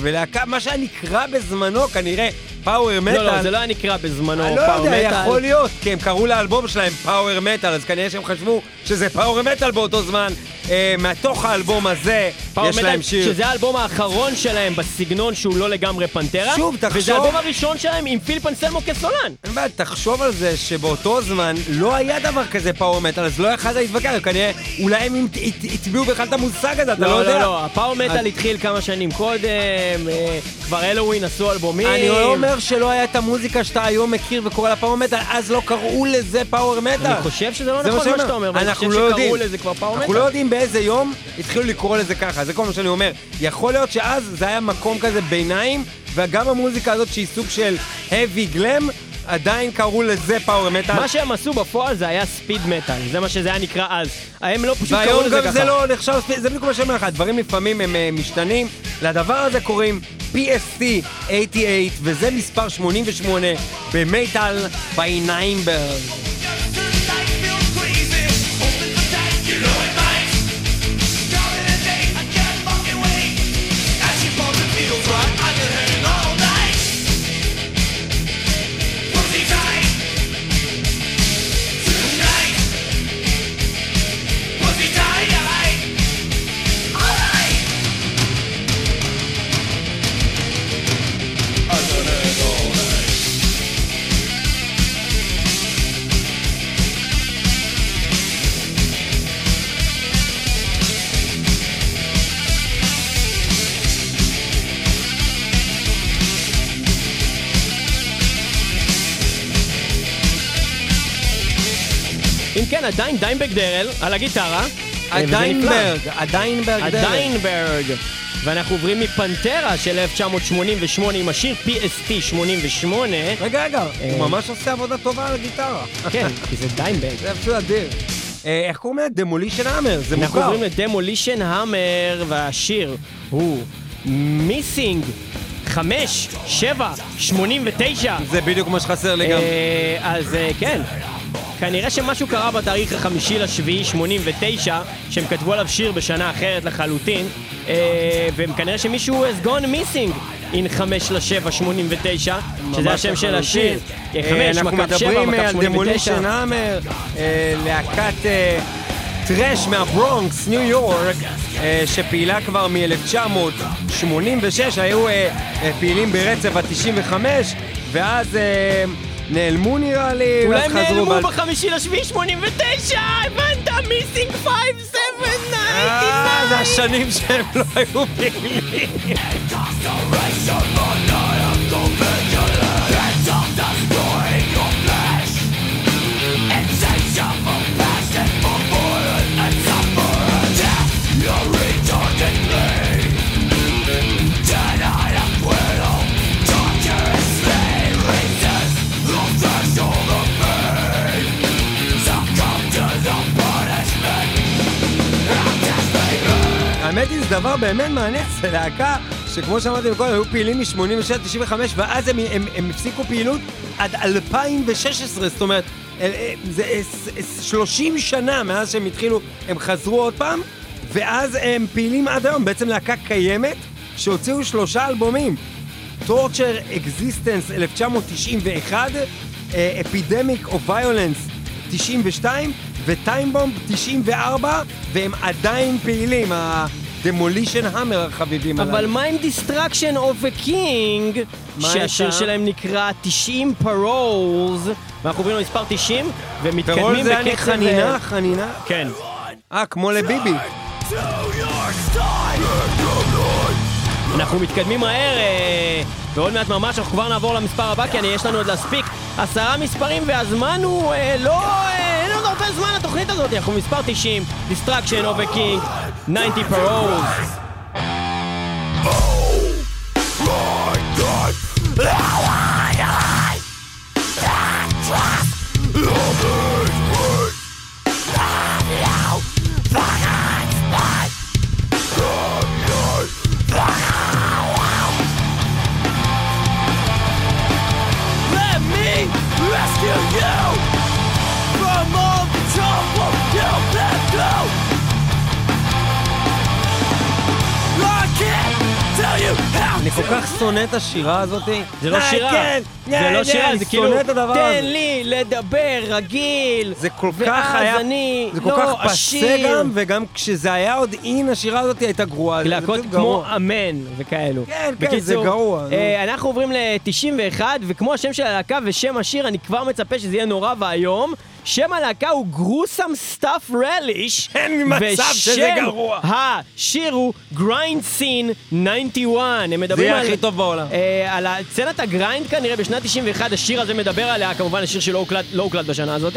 ולהקה, מה שהיה נקרא בזמנו כנראה פאוור מטל. לא, זה לא היה נקרא בזמנו פאוור מטל. אני לא יודע, יכול להיות, כי הם קראו לאלבום שלהם פאוור מטל, אז כנראה שהם חשבו שזה פאוור מטל באותו זמן. מתוך האלבום הזה יש להם שיר. שזה האלבום האחרון שלהם בסגנון שהוא לא לגמרי פנטרה. שוב, תחשוב. וזה האלבום הראשון שלהם עם פיל פנסלמו כסולן. תחשוב על זה שבאותו זמן לא היה דבר כזה פאוור מטל, אז לא אחד להתווכח, כנראה אולי הם התביאו בכלל את המושג הזה, אתה לא יודע. לא, הפאוור מטל התחיל כמה שנים קודם, כבר אלווין עשו אלבומים. אני אומר שלא היה את המוזיקה שאתה היום מכיר וקורא לה פאוור מטל, אז לא קראו לזה פאוור מטל. אני חושב שזה לא נכון מה שאתה אומר, ואני חושב שקראו לזה כבר פאוור מטל. אנחנו לא יודעים באיזה יום התחילו לקרוא לזה ככה, זה כל מה שאני אומר. יכול להיות שאז זה היה מקום כזה ביניים, וגם המוזיקה הזאת שהיא סוג של heavy glam, עדיין קראו לזה פאוור מטאל. מה שהם עשו בפועל זה היה ספיד מטאל, זה מה שזה היה נקרא אז. הם לא פשוט קראו לזה ככה. והיום גם זה לא נחשב ספיד, זה בדיוק מה שאומר לך, הדברים לפעמים הם משתנים. לדבר הזה קוראים PSC 88, וזה מספר 88 במטאל by Number. כן, עדיין דיימברג דרל, על הגיטרה. עדיין ברג. ואנחנו עוברים מפנטרה של 1988 עם השיר PST 88. רגע, הוא ממש עושה עבודה טובה על הגיטרה. כן, כי זה דיימברג. זה פשוט אדיר. איך קוראים לה? דמולישן האמר, זה מוכר. אנחנו עוברים לדמולישן האמר, והשיר הוא מיסינג 5-7-89. זה בדיוק מה שחסר לי גם. אז כן. כנראה שמשהו קרה בתאריך 5/7/89 שהם כתבו עליו שיר בשנה אחרת לחלוטין, והם כנראה שמישהו has gone missing in 5/7/89 שזה השם של השיר. 5/7/89 אנחנו מדברים על דמולישן האמר, להקת טרש מהברונקס, ניו יורק, שפעילה כבר מ-1986, היו פעילים ברצף ה-95 ואז נעלמו נראה לי, אולי נעלמו ב-5/7/89, הבנת? מיסינג 5-7-9 זה השנים שהם לא היו פעילים. האמת היא, זה דבר באמת מעניין, זה להקה שכמו שאמרתי בכל, היו פעילים מ-86-95 ואז הם הפסיקו פעילות עד 2016, זאת אומרת, זה 30 שנה מאז שהם התחילו, הם חזרו עוד פעם ואז הם פעילים עד היום, בעצם להקה קיימת שהוציאו 3 אלבומים, Torture Existence 1991, Epidemic of Violence 92 וטיימבומב 94, והם עדיין פעילים, הדמולישן המר החביבים עליי. אבל מה עם דיסטרקשן אוף הקינג, שהשיר שלהם נקרא 90 פרולס, ואנחנו עוברים למספר 90, ומתקדמים בקצב... זה היה חנינה, חנינה? כן. כמו לביבי. אנחנו מתקדמים מהר, ועוד מעט ממש אנחנו כבר נעבור למספר הבא, כי יש לנו עוד להספיק 10 מספרים, והזמן הוא אין עוד הרבה זמן לתוכנית הזאת, אנחנו מספר 90, Destruction of a King, 90 Paroles. אני כל כך שונא את השירה הזאת. זה לא שירה, זה לא שירה, זה כאילו תן לי לדבר רגיל, זה כל כך היה, זה כל כך פסה גם, וגם כשזה היה עוד אין השירה הזאת הייתה גרועה, להקות כמו אמן וכאלו. כן, זה גרוע. אנחנו עוברים ל-91 וכמו השם של הלהקה ושם השיר אני כבר מצפה שזה יהיה נורא והיום, שם הלהקה הוא Gruesome Stuff Relish, אין מצב שזה גרוע. השיר הוא Grind Scene 91. זה יהיה הכי טוב בעולם. על סצנת הגריינד כנראה בשנת 91, השיר הזה מדבר עליה, כמובן השיר שלא הוקלט בשנה הזאת,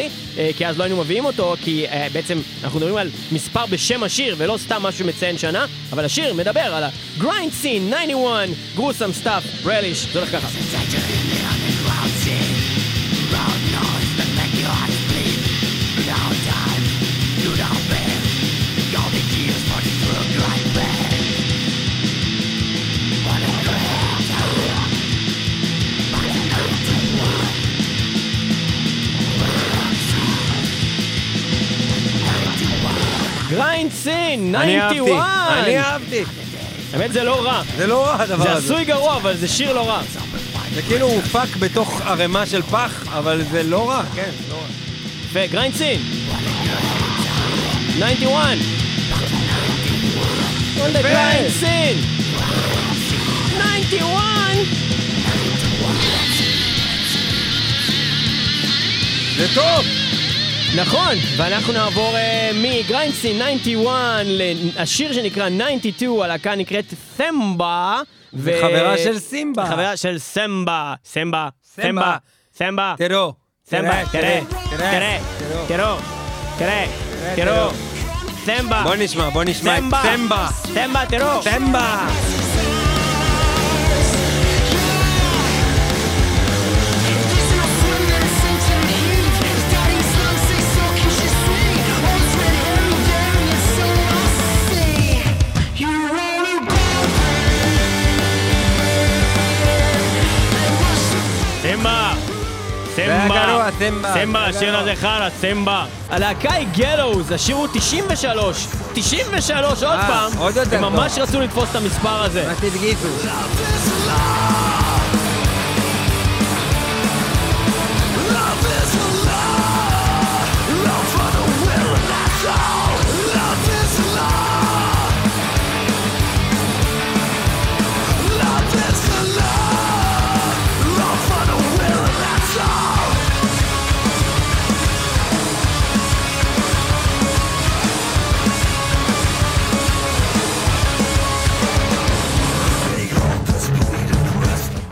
כי אז לא היינו מביאים אותו, כי בעצם אנחנו מדברים על מספר בשם השיר, ולא סתם משהו מציין שנה, אבל השיר מדבר על Grind Scene 91, Gruesome Stuff Relish, זה הולך ככה. גריינד סין, 91! אני אהבתי! באמת זה לא רע. זה לא רע הדבר הזה. זה עשוי גרוע, אבל זה שיר לא רע. זה כאילו הופק בתוך ערימה של פח, אבל זה לא רע, כן, לא רע. וגריינד סין! 91! גריינד סין! 91! זה טוב! נכון, ואנחנו נעבור מגריינדסי 91 לשיר שנקרא 92, הלהקה נקראת סמבה. וחברה של סימבה. חברה של סמבה. סמבה. סמבה. סמבה. תראו. סמבה. תראה. תראה. תראו. תראה. תראו. סמבה. בוא נשמע. סמבה. סמבה. תראו. סמבה. סמבה, סמבה, סמבה, השיר הזה חרא, סמבה. הלהקה היא גלוז, השיר הוא 93, 93 עוד פעם, הם ממש רצו לתפוס את המספר הזה. מה תדגישו?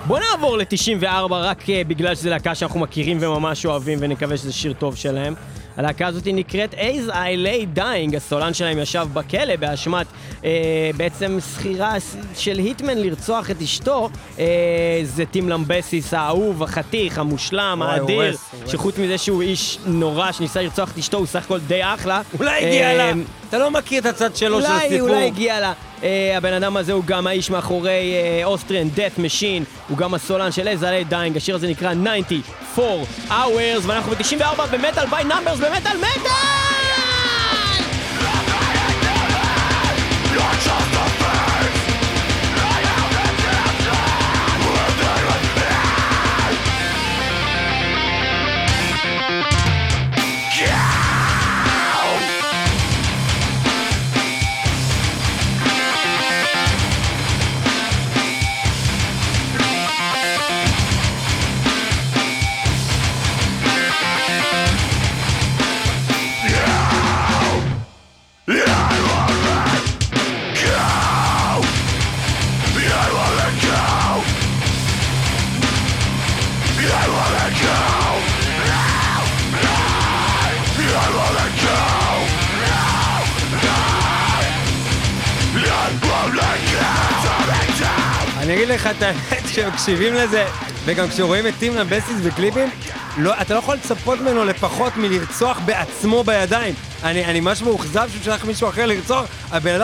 בוא נעבור ל-94 רק בגלל שזה להקה שאנחנו מכירים וממש אוהבים ונקווה שזה שיר טוב שלהם. הלהקה הזאת נקראת As I Lay Dying, הסולן שלהם ישב בכלא באשמת בעצם סחירה של היטמן לרצוח את אשתו. זה טים למבסיס האהוב, החתיך, המושלם, האדיר, שחוץ מזה שהוא איש נורא שניסה לרצוח את אשתו, הוא סך הכל די אחלה. אולי הגיע לה, אתה לא מכיר את הצד שלו של הסיפור. אולי הגיע לה. הבן אדם הזה הוא גם האיש מאחורי Austrian Death Machine, הוא גם הסולן של As I Lay Dying, השיר הזה נקרא 94 Hours, ואנחנו ב-94 ב-Metal by Numbers, ב-Metal Metal! אני אגיד לך את האמת כשמקשיבים לזה, וגם כשרואים את טים למבסיס בקליפים, אתה לא יכול לצפות ממנו לפחות מלרצוח בעצמו בידיים. אני ממש מאוכזב שהוא שלח מישהו אחר לרצוח.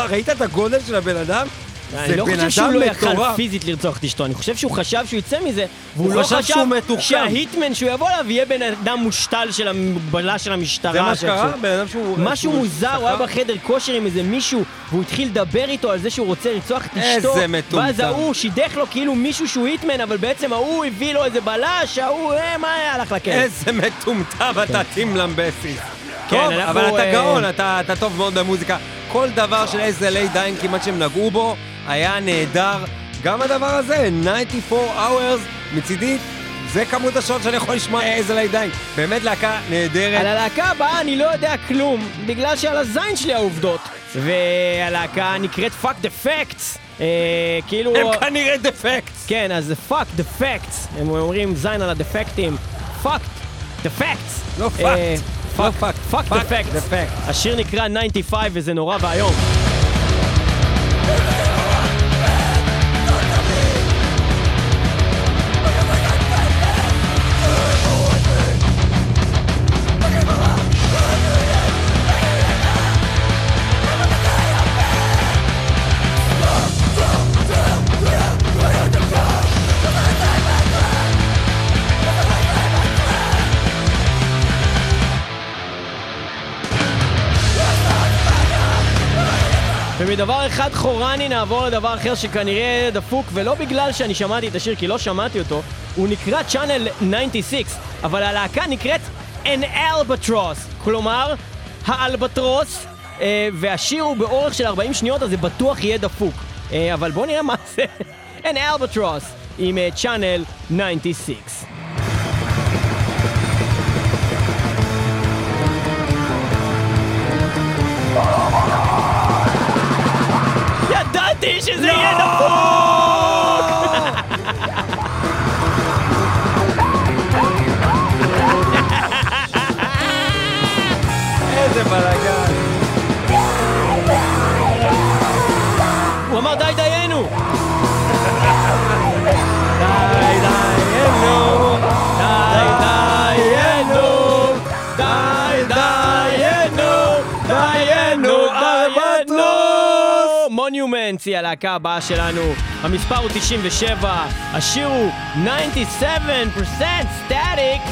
ראית את הגודל של הבן אדם? אני לא חושב שהוא לא יכל פיזית לרצוח את אשתו, אני חושב שהוא חשב שהוא יצא מזה, והוא לא חשב שההיטמן שהוא יבוא אליו יהיה בן אדם מושתל של המגבלה של המשטרה. זה מה שקרה? בן אדם שהוא... משהו מוזר, הוא היה בחדר כושר עם איזה מישהו, והוא התחיל לדבר איתו על זה שהוא רוצה לרצוח את אשתו, ואז ההוא שידך לו כאילו מישהו שהוא היטמן, אבל בעצם ההוא הביא לו איזה בלש, ההוא, מה היה, הלך לכם. איזה מטומטם אתה טים למבסיס. טוב, אבל אתה גאון, אתה טוב מאוד במוזיקה. כל דבר של As I Lay Dying כמעט שהם נגעו בו היה נהדר. גם הדבר הזה, 94 Hours, מצידי זה כמות השעות שאני יכול לשמוע As I Lay Dying. באמת להקה נהדרת. על הלהקה הבאה אני לא יודע כלום, בגלל שעל הזין שלי העובדות. והלהקה נקראת Fuck the Facts. כאילו... הם כנראה דפקטס. כן, אז Fuck the Facts. הם אומרים זין על הדפקטים. Fuck the Facts. לא פאקט. Fuck the Facts. השיר נקרא 95 וזה נורא והיום. מדבר אחד חורני נעבור לדבר אחר שכנראה דפוק, ולא בגלל שאני שמעתי את השיר, כי לא שמעתי אותו. הוא נקרא Channel 96, אבל הלהקה נקראת An Albatross, כלומר האלבטרוס, והשיר הוא באורך של 40 שניות, אז זה בטוח יהיה דפוק, אבל בואו נראה מה זה An Albatross עם Channel 96. שזה יהיה דפוק! איזה בלגן! הוא אמר די דיינו! די דיינו! די דיינו! די דיינו! דיינו! Monuments היא הלהקה הבאה שלנו, המספר הוא 97, השיר הוא 97% static,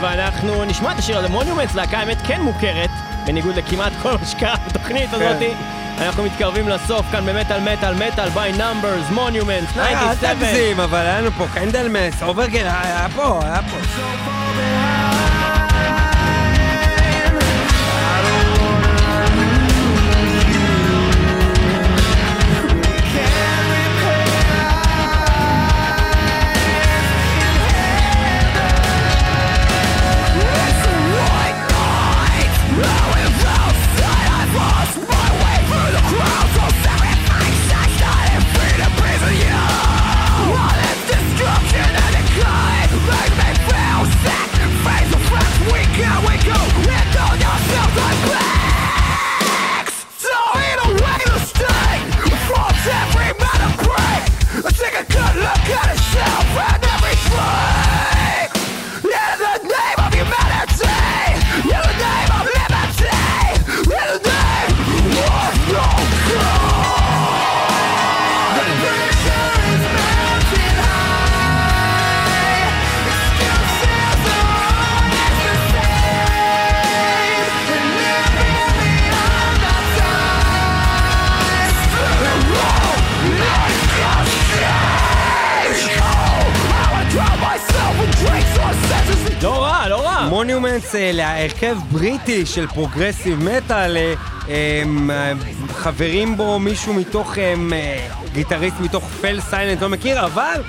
ואנחנו נשמע את השיר הזה. Monuments, להקה האמת כן מוכרת, בניגוד לכמעט כל השקעה בתוכנית הזאת. אנחנו מתקרבים לסוף כאן במטל מטל מטל by numbers, Monuments 97. תגזים, אבל היה לנו פה קנדלמס, אוברקיל, היה פה, היה פה. Monuments, להרכב בריטי של פרוגרסיב מטל, חברים בו מישהו מתוך, גיטריסט מתוך פל סיילנט, לא מכיר, אבל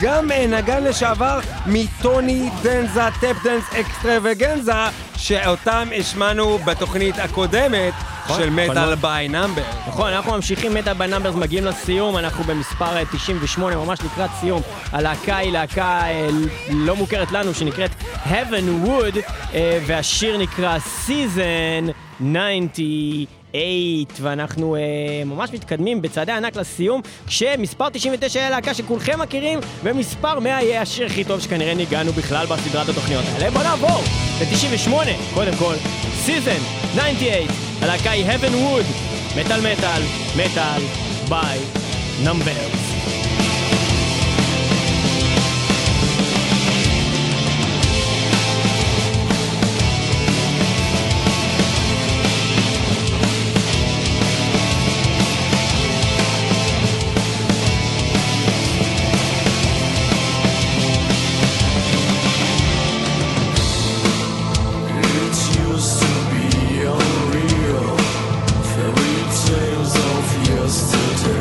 גם נגן לשעבר מטוני דנזה, טאפ דנס אקסטרווגנזה, שאותם השמענו בתוכנית הקודמת של מטל ביי נאמבר. נכון, אנחנו ממשיכים מטל ביי נאמברס, מגיעים לסיום, אנחנו במספר 98, ממש לקראת סיום. הלהקה היא להקה לא מוכרת לנו, שנקראת Heaven Wood, והשיר נקרא Season 98, ואנחנו ממש מתקדמים בצעדי ענק לסיום, כשמספר 99 יהיה להקה שכולכם מכירים, ומספר 100 יהיה השיר הכי טוב שכנראה ניגענו בכלל בסדרת התוכניות האלה. בוא נעבור ל-98, קודם כל, Season 98. הלהקה היא Heaven Wood, מטל מטל, מטל, ביי, נאמברס. Yesterday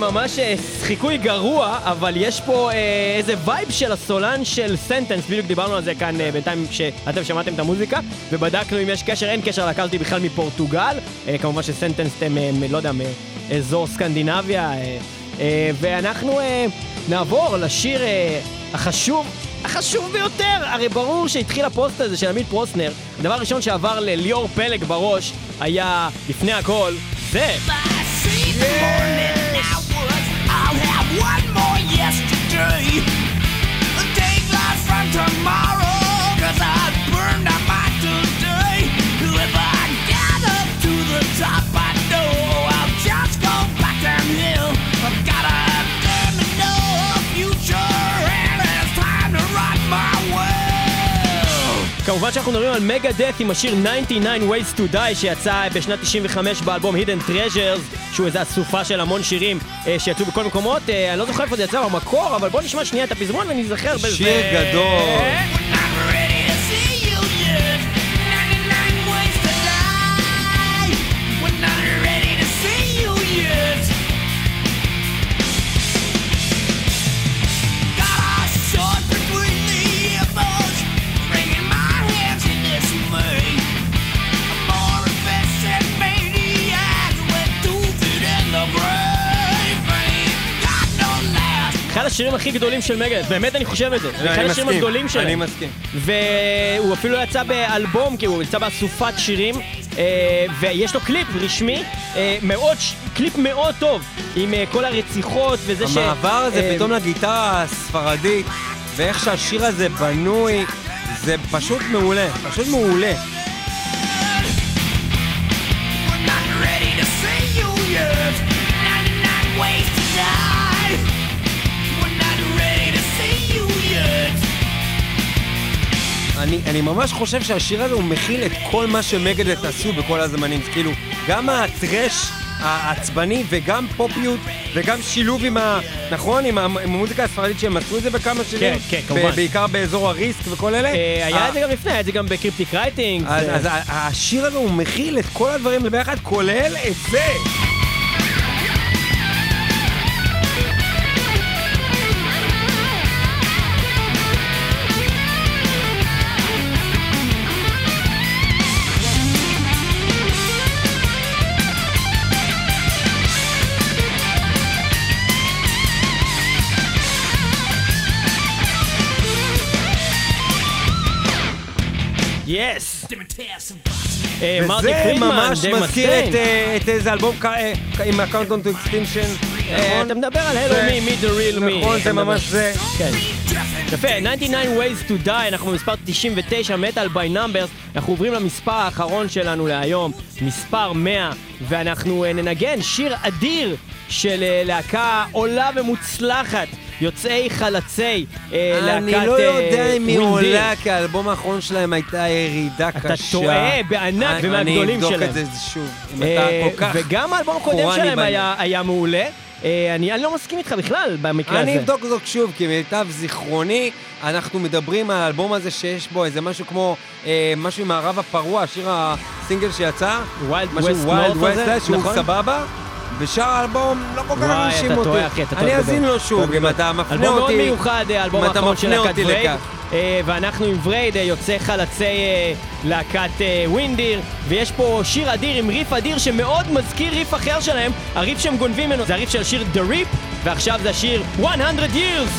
ממש חיקוי גרוע, אבל יש פה איזה וייב של הסולן של סנטנס, בדיוק דיברנו על זה כאן בינתיים שאתם שמעתם את המוזיקה, ובדקנו אם יש קשר, אין קשר, לקחתי בכלל מפורטוגל, כמובן שסנטנס אתם, לא יודע, מאזור סקנדינביה, ואנחנו נעבור לשיר החשוב ביותר, הרי ברור שהתחיל הפוסט הזה של עמית פרוסנר, הדבר הראשון שעבר לליאור פלג בראש היה לפני הכל, זה... One more yesterday, a day glass from tomorrow, 'cause I burned out my today. If I get up to the top, I know I'll just go back downhill. I've got a damn no future, and it's time to rock my world. כמובן שאנחנו מדברים על Megadeth עם השיר 99 Ways to Die שיצא בשנת 95 באלבום Hidden Treasures, שהוא איזו אסופה של המון שירים שיצאו בכל מקומות. אני לא זוכר איפה זה יצא במקור, אבל בואו נשמע שנייה את הפזמון ואני אזכר בזה. שיר גדול. אחד השירים הכי גדולים של מגדס, באמת אני חושב את זה. אחד השירים הגדולים שלהם. אני מסכים. והוא אפילו יצא באלבום, כי הוא יצא באסופת שירים, ויש לו קליפ רשמי, קליפ מאוד טוב, עם כל הרציחות וזה ש... המעבר הזה פתאום לגיטרה הספרדית, ואיך שהשיר הזה בנוי, זה פשוט מעולה, פשוט מעולה. אני ממש חושב שהשיר הזה הוא מכיל את כל מה שמגדס עשו בכל הזמנים, כאילו גם הטרש העצבני וגם פופיות וגם שילוב עם נכון, עם המוזיקה הספרדית שהם עשו את זה בכמה שירים, בעיקר באזור הריסק וכל אלה. היה את זה גם לפני, היה את זה גם בקריפטיק רייטינג. אז השיר הזה הוא מכיל את כל הדברים ביחד, כולל את זה. יס! וזה ממש מזכיר את איזה אלבום עם ה-Countdown to Extinction. אתה מדבר על Hello Me, Meet the Real Me. נכון, זה ממש זה. יפה, 99 Ways to Die, אנחנו במספר 99, Metal by Numbers. אנחנו עוברים למספר האחרון שלנו להיום, מספר 100, ואנחנו ננגן שיר אדיר של להקה עולה ומוצלחת. יוצאי חלצי להקת ווינדיר. אני לא יודע אם היא עולה, כי האלבום האחרון שלהם הייתה ירידה קשה. אתה טועה בענק ומהגדולים שלהם. אני אבדוק את זה שוב. וגם האלבום הקודם שלהם היה מעולה. אני לא מסכים איתך בכלל במקרה הזה. אני אבדוק זאת שוב, כי מיטב זיכרוני, אנחנו מדברים על האלבום הזה שיש בו איזה משהו כמו, משהו עם הערב הפרוע, השיר הסינגל שיצא. Wild West, שהוא סבבה. בשאר האלבום לא כל כך אנשים אותי. אני אזין לו שוב, אם אתה מפנה אותי לכך. ואנחנו עם ורד, יוצא חלצי להקת ווינדיר, ויש פה שיר אדיר עם ריף אדיר שמאוד מזכיר ריף אחר שלהם, הריף שהם גונבים ממנו, זה הריף של השיר The Rip, ועכשיו זה השיר 100 Years!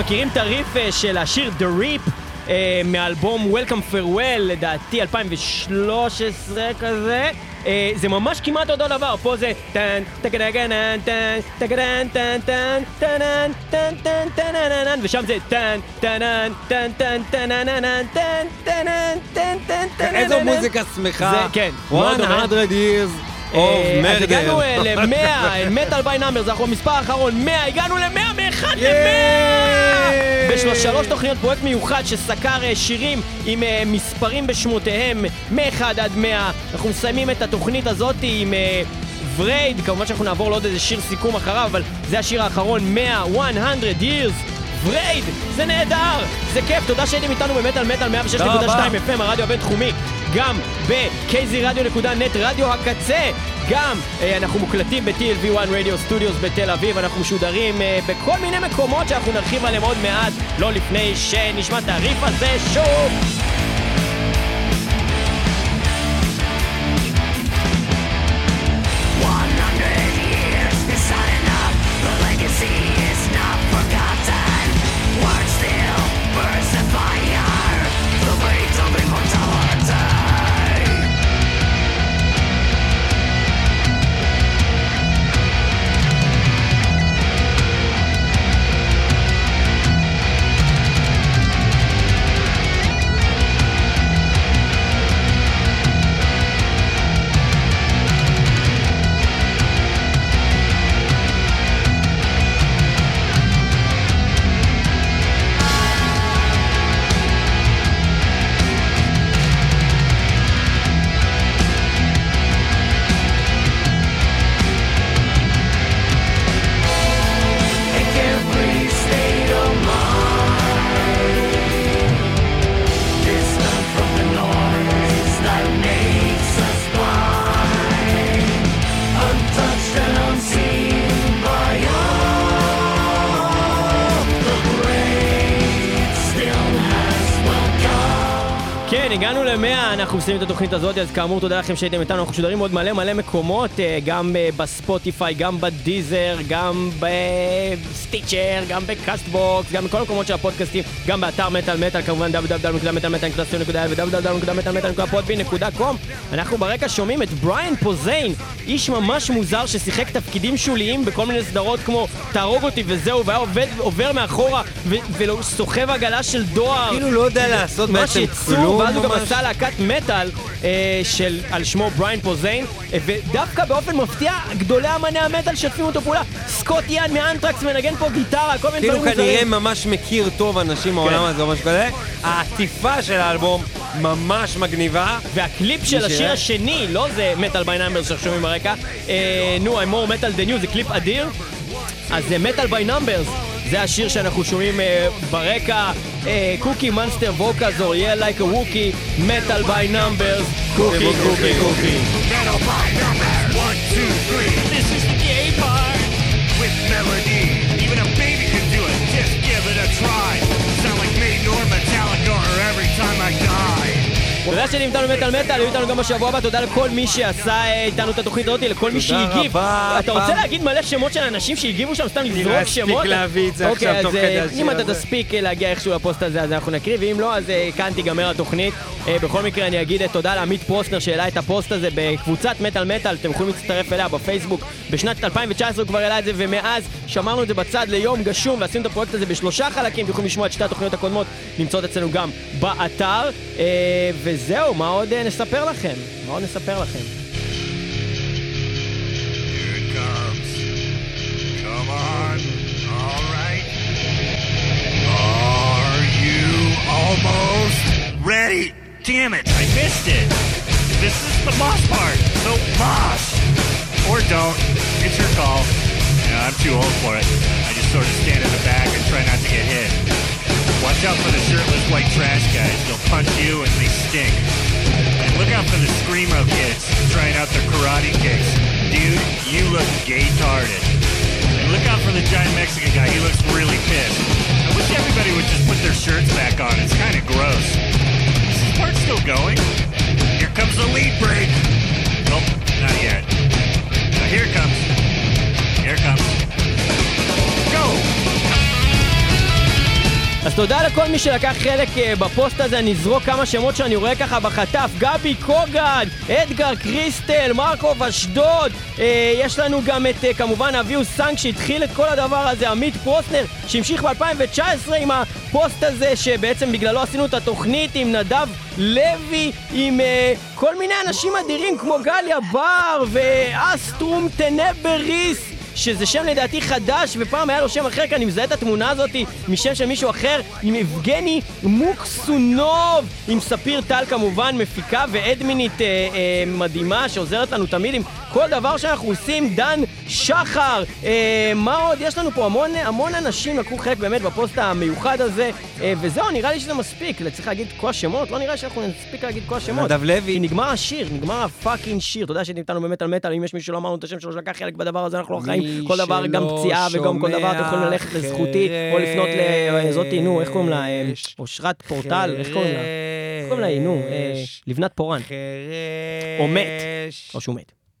מכירים את הריף של השיר The Rip מאלבום Welcome Farewell, לדעתי 2013 כזה, זה ממש כמעט אותו דבר, פה זה טן טקדגנן טן טקדן טן טן טנן טן טן טנננן, ושם זה טן טנן טן טן טנננן טן טנן טן טן טנננן. איזו מוזיקה שמחה, 100 years of murder. אז הגענו ל-100, מטל ביי נאמר, זה אנחנו מספר האחרון, 100, הגענו ל-100, מ-1 ל-100! בשלוש תוכניות פרויקט מיוחד שסקר שירים עם מספרים בשמותיהם, מ-1 עד 100. אנחנו מסיימים את התוכנית הזאת עם ורד, כמובן שאנחנו נעבור לעוד איזה שיר סיכום אחריו, אבל זה השיר האחרון, 100, 100 years. ורד, זה נהדר, זה כיף, תודה שהייתם איתנו במטל 106.2 FM, הרדיו הבינתחומי, גם ב-kzradio.net, רדיו הקצה, גם אנחנו מוקלטים ב-TLV1 Radio Studios בתל אביב, אנחנו משודרים בכל מיני מקומות שאנחנו נרחיב עליהם עוד מעט, לא לפני שנשמע את הריף הזה שוב. אנחנו עושים את התוכנית הזאת, אז כאמור תודה לכם שהייתם איתנו, אנחנו שודרים עוד מלא מקומות, גם בספוטיפיי, גם בדיזר, גם בסטיצ'ר, גם בקאסטבוקס, גם בכל המקומות של הפודקאסטים, גם באתר מטל, כמובן www.metalmetal.co.il www.metalmetal.podbean.com. אנחנו ברקע שומעים את בריאן פוזיין, איש ממש מוזר ששיחק תפקידים שוליים בכל מיני סדרות כמו תהרוג אותי וזהו, והיה עובר מאחורה וסוחב עגלה של דואר, כאילו לא יודע לעשות בעצם כלום, ואז הוא גם עשה להקת מטל על שמו בריאן פוזיין, ודווקא באופן מפתיע גדולי אמני המטל שתפים אותו פעולה, סקוט איאן מאנטרקס מנגן פה גיטרה, כל מיני דברים מוזרים, כאילו כנראה ממש מכיר טוב אנשים מהעולם הזה או משהו כזה. העטיפה של האלבום ממש מגניבה, והקליפ של השיר השני, לא זה מטל ביי נאמברס ששומעים ברקע, נו, I'm more metal than you, זה קליפ אדיר, אז זה מטל ביי נאמברס, זה השיר שאנחנו שומעים ברקע, קוקי מונסטר ווקאז אוריה לייק ווקי, מטל ביי נאמברס, קוקי מטל ביי נאמברס 1 2 3 This is the gay part with melody, even a baby could do it, just give it a try, sound like me nor Metallica or every time I die. תודה שהייתם איתנו מטל, היו איתנו גם בשבוע הבא, תודה לכל מי שעשה איתנו את התוכנית הזאת, לכל מי שהגיב. אתה רוצה להגיד מלא שמות של אנשים שהגיבו שם, סתם לזרוק שמות? תספיק להביא את זה עכשיו תוך כדי השיר. אם אתה תספיק להגיע איכשהו לפוסט הזה, אז אנחנו נקריא, ואם לא, אז כאן תיגמר התוכנית. בכל מקרה אני אגיד תודה לעמית פרוסנר שהעלה את הפוסט הזה בקבוצת מטל, אתם יכולים להצטרף אליה בפייסבוק. בשנת 2019 הוא כבר העלה את זה, ומאז שמרנו את זה בצד ליום גשום, ועשינו את הפרויקט הזה בשלושה חלקים, אתם יכולים לשמוע את שתי התוכניות הקודמות, נמצאות אצלנו גם באתר. וזהו, מה עוד נספר לכם? Here it comes. Come on. All right. Are you almost ready? Damn it, I missed it. This is the moss part. So moss. Or don't. It's your call. No, I'm too old for it. I just sort of stand in the back and try not to get hit. Watch out for the shirtless white trash guys. They'll punch you and they stink. And look out for the screamo kids trying out their karate kicks. Dude, you look gay-tarded. And look out for the giant Mexican guy. He looks really pissed. I wish everybody would just put their shirts back on. It's kind of gross. Is this part still going? Here comes the lead break. Nope, not yet. Now here it comes. Here it comes. Go! אז תודה לכל מי שלקח חלק בפוסט הזה, אני אזרוק כמה שמות שאני רואה ככה בחטף, גבי קוגן, אדגר קריסטל, מרקוב אשדוד, יש לנו גם את כמובן אביו סנק שהתחיל את כל הדבר הזה, עמית פרוסנר שהמשיך ב-2019 עם הפוסט הזה שבעצם בגללו עשינו את התוכנית עם נדב לוי, עם כל מיני אנשים אדירים כמו גליה בר ואסטרום תנבריס שזה שם לדעתי חדש, ופעם היה לו שם אחר, כי אני מזהה את התמונה הזאת משם של מישהו אחר, עם אבגני מוקסונוב, עם ספיר טל כמובן, מפיקה ואדמינית מדהימה, שעוזרת לנו תמיד עם כל דבר שאנחנו עושים, דן שחר. מה עוד? יש לנו פה המון אנשים לקחו חלק באמת בפוסט המיוחד הזה, וזהו, נראה לי שזה מספיק, צריך להגיד כל השמות, לא נראה שאנחנו נספיק להגיד כל השמות. נדב לוי. כי נגמר השיר, נגמר הפאקינג שיר, אתה יודע שניתנו באמת על מטל, אם יש מישהו לא אמרנו את השם שלו שלקח חלק בדבר הזה, אנחנו לא חיים. כל דבר, גם פציעה וגם כל דבר, אתם יכולים ללכת לזכותי, או לפנות לזאתי, נו, איך קוראים לה? אושרת פורטל, איך קוראים לה? איך קוראים לה? נו, לבנת פורן. או מת. או שהוא מת.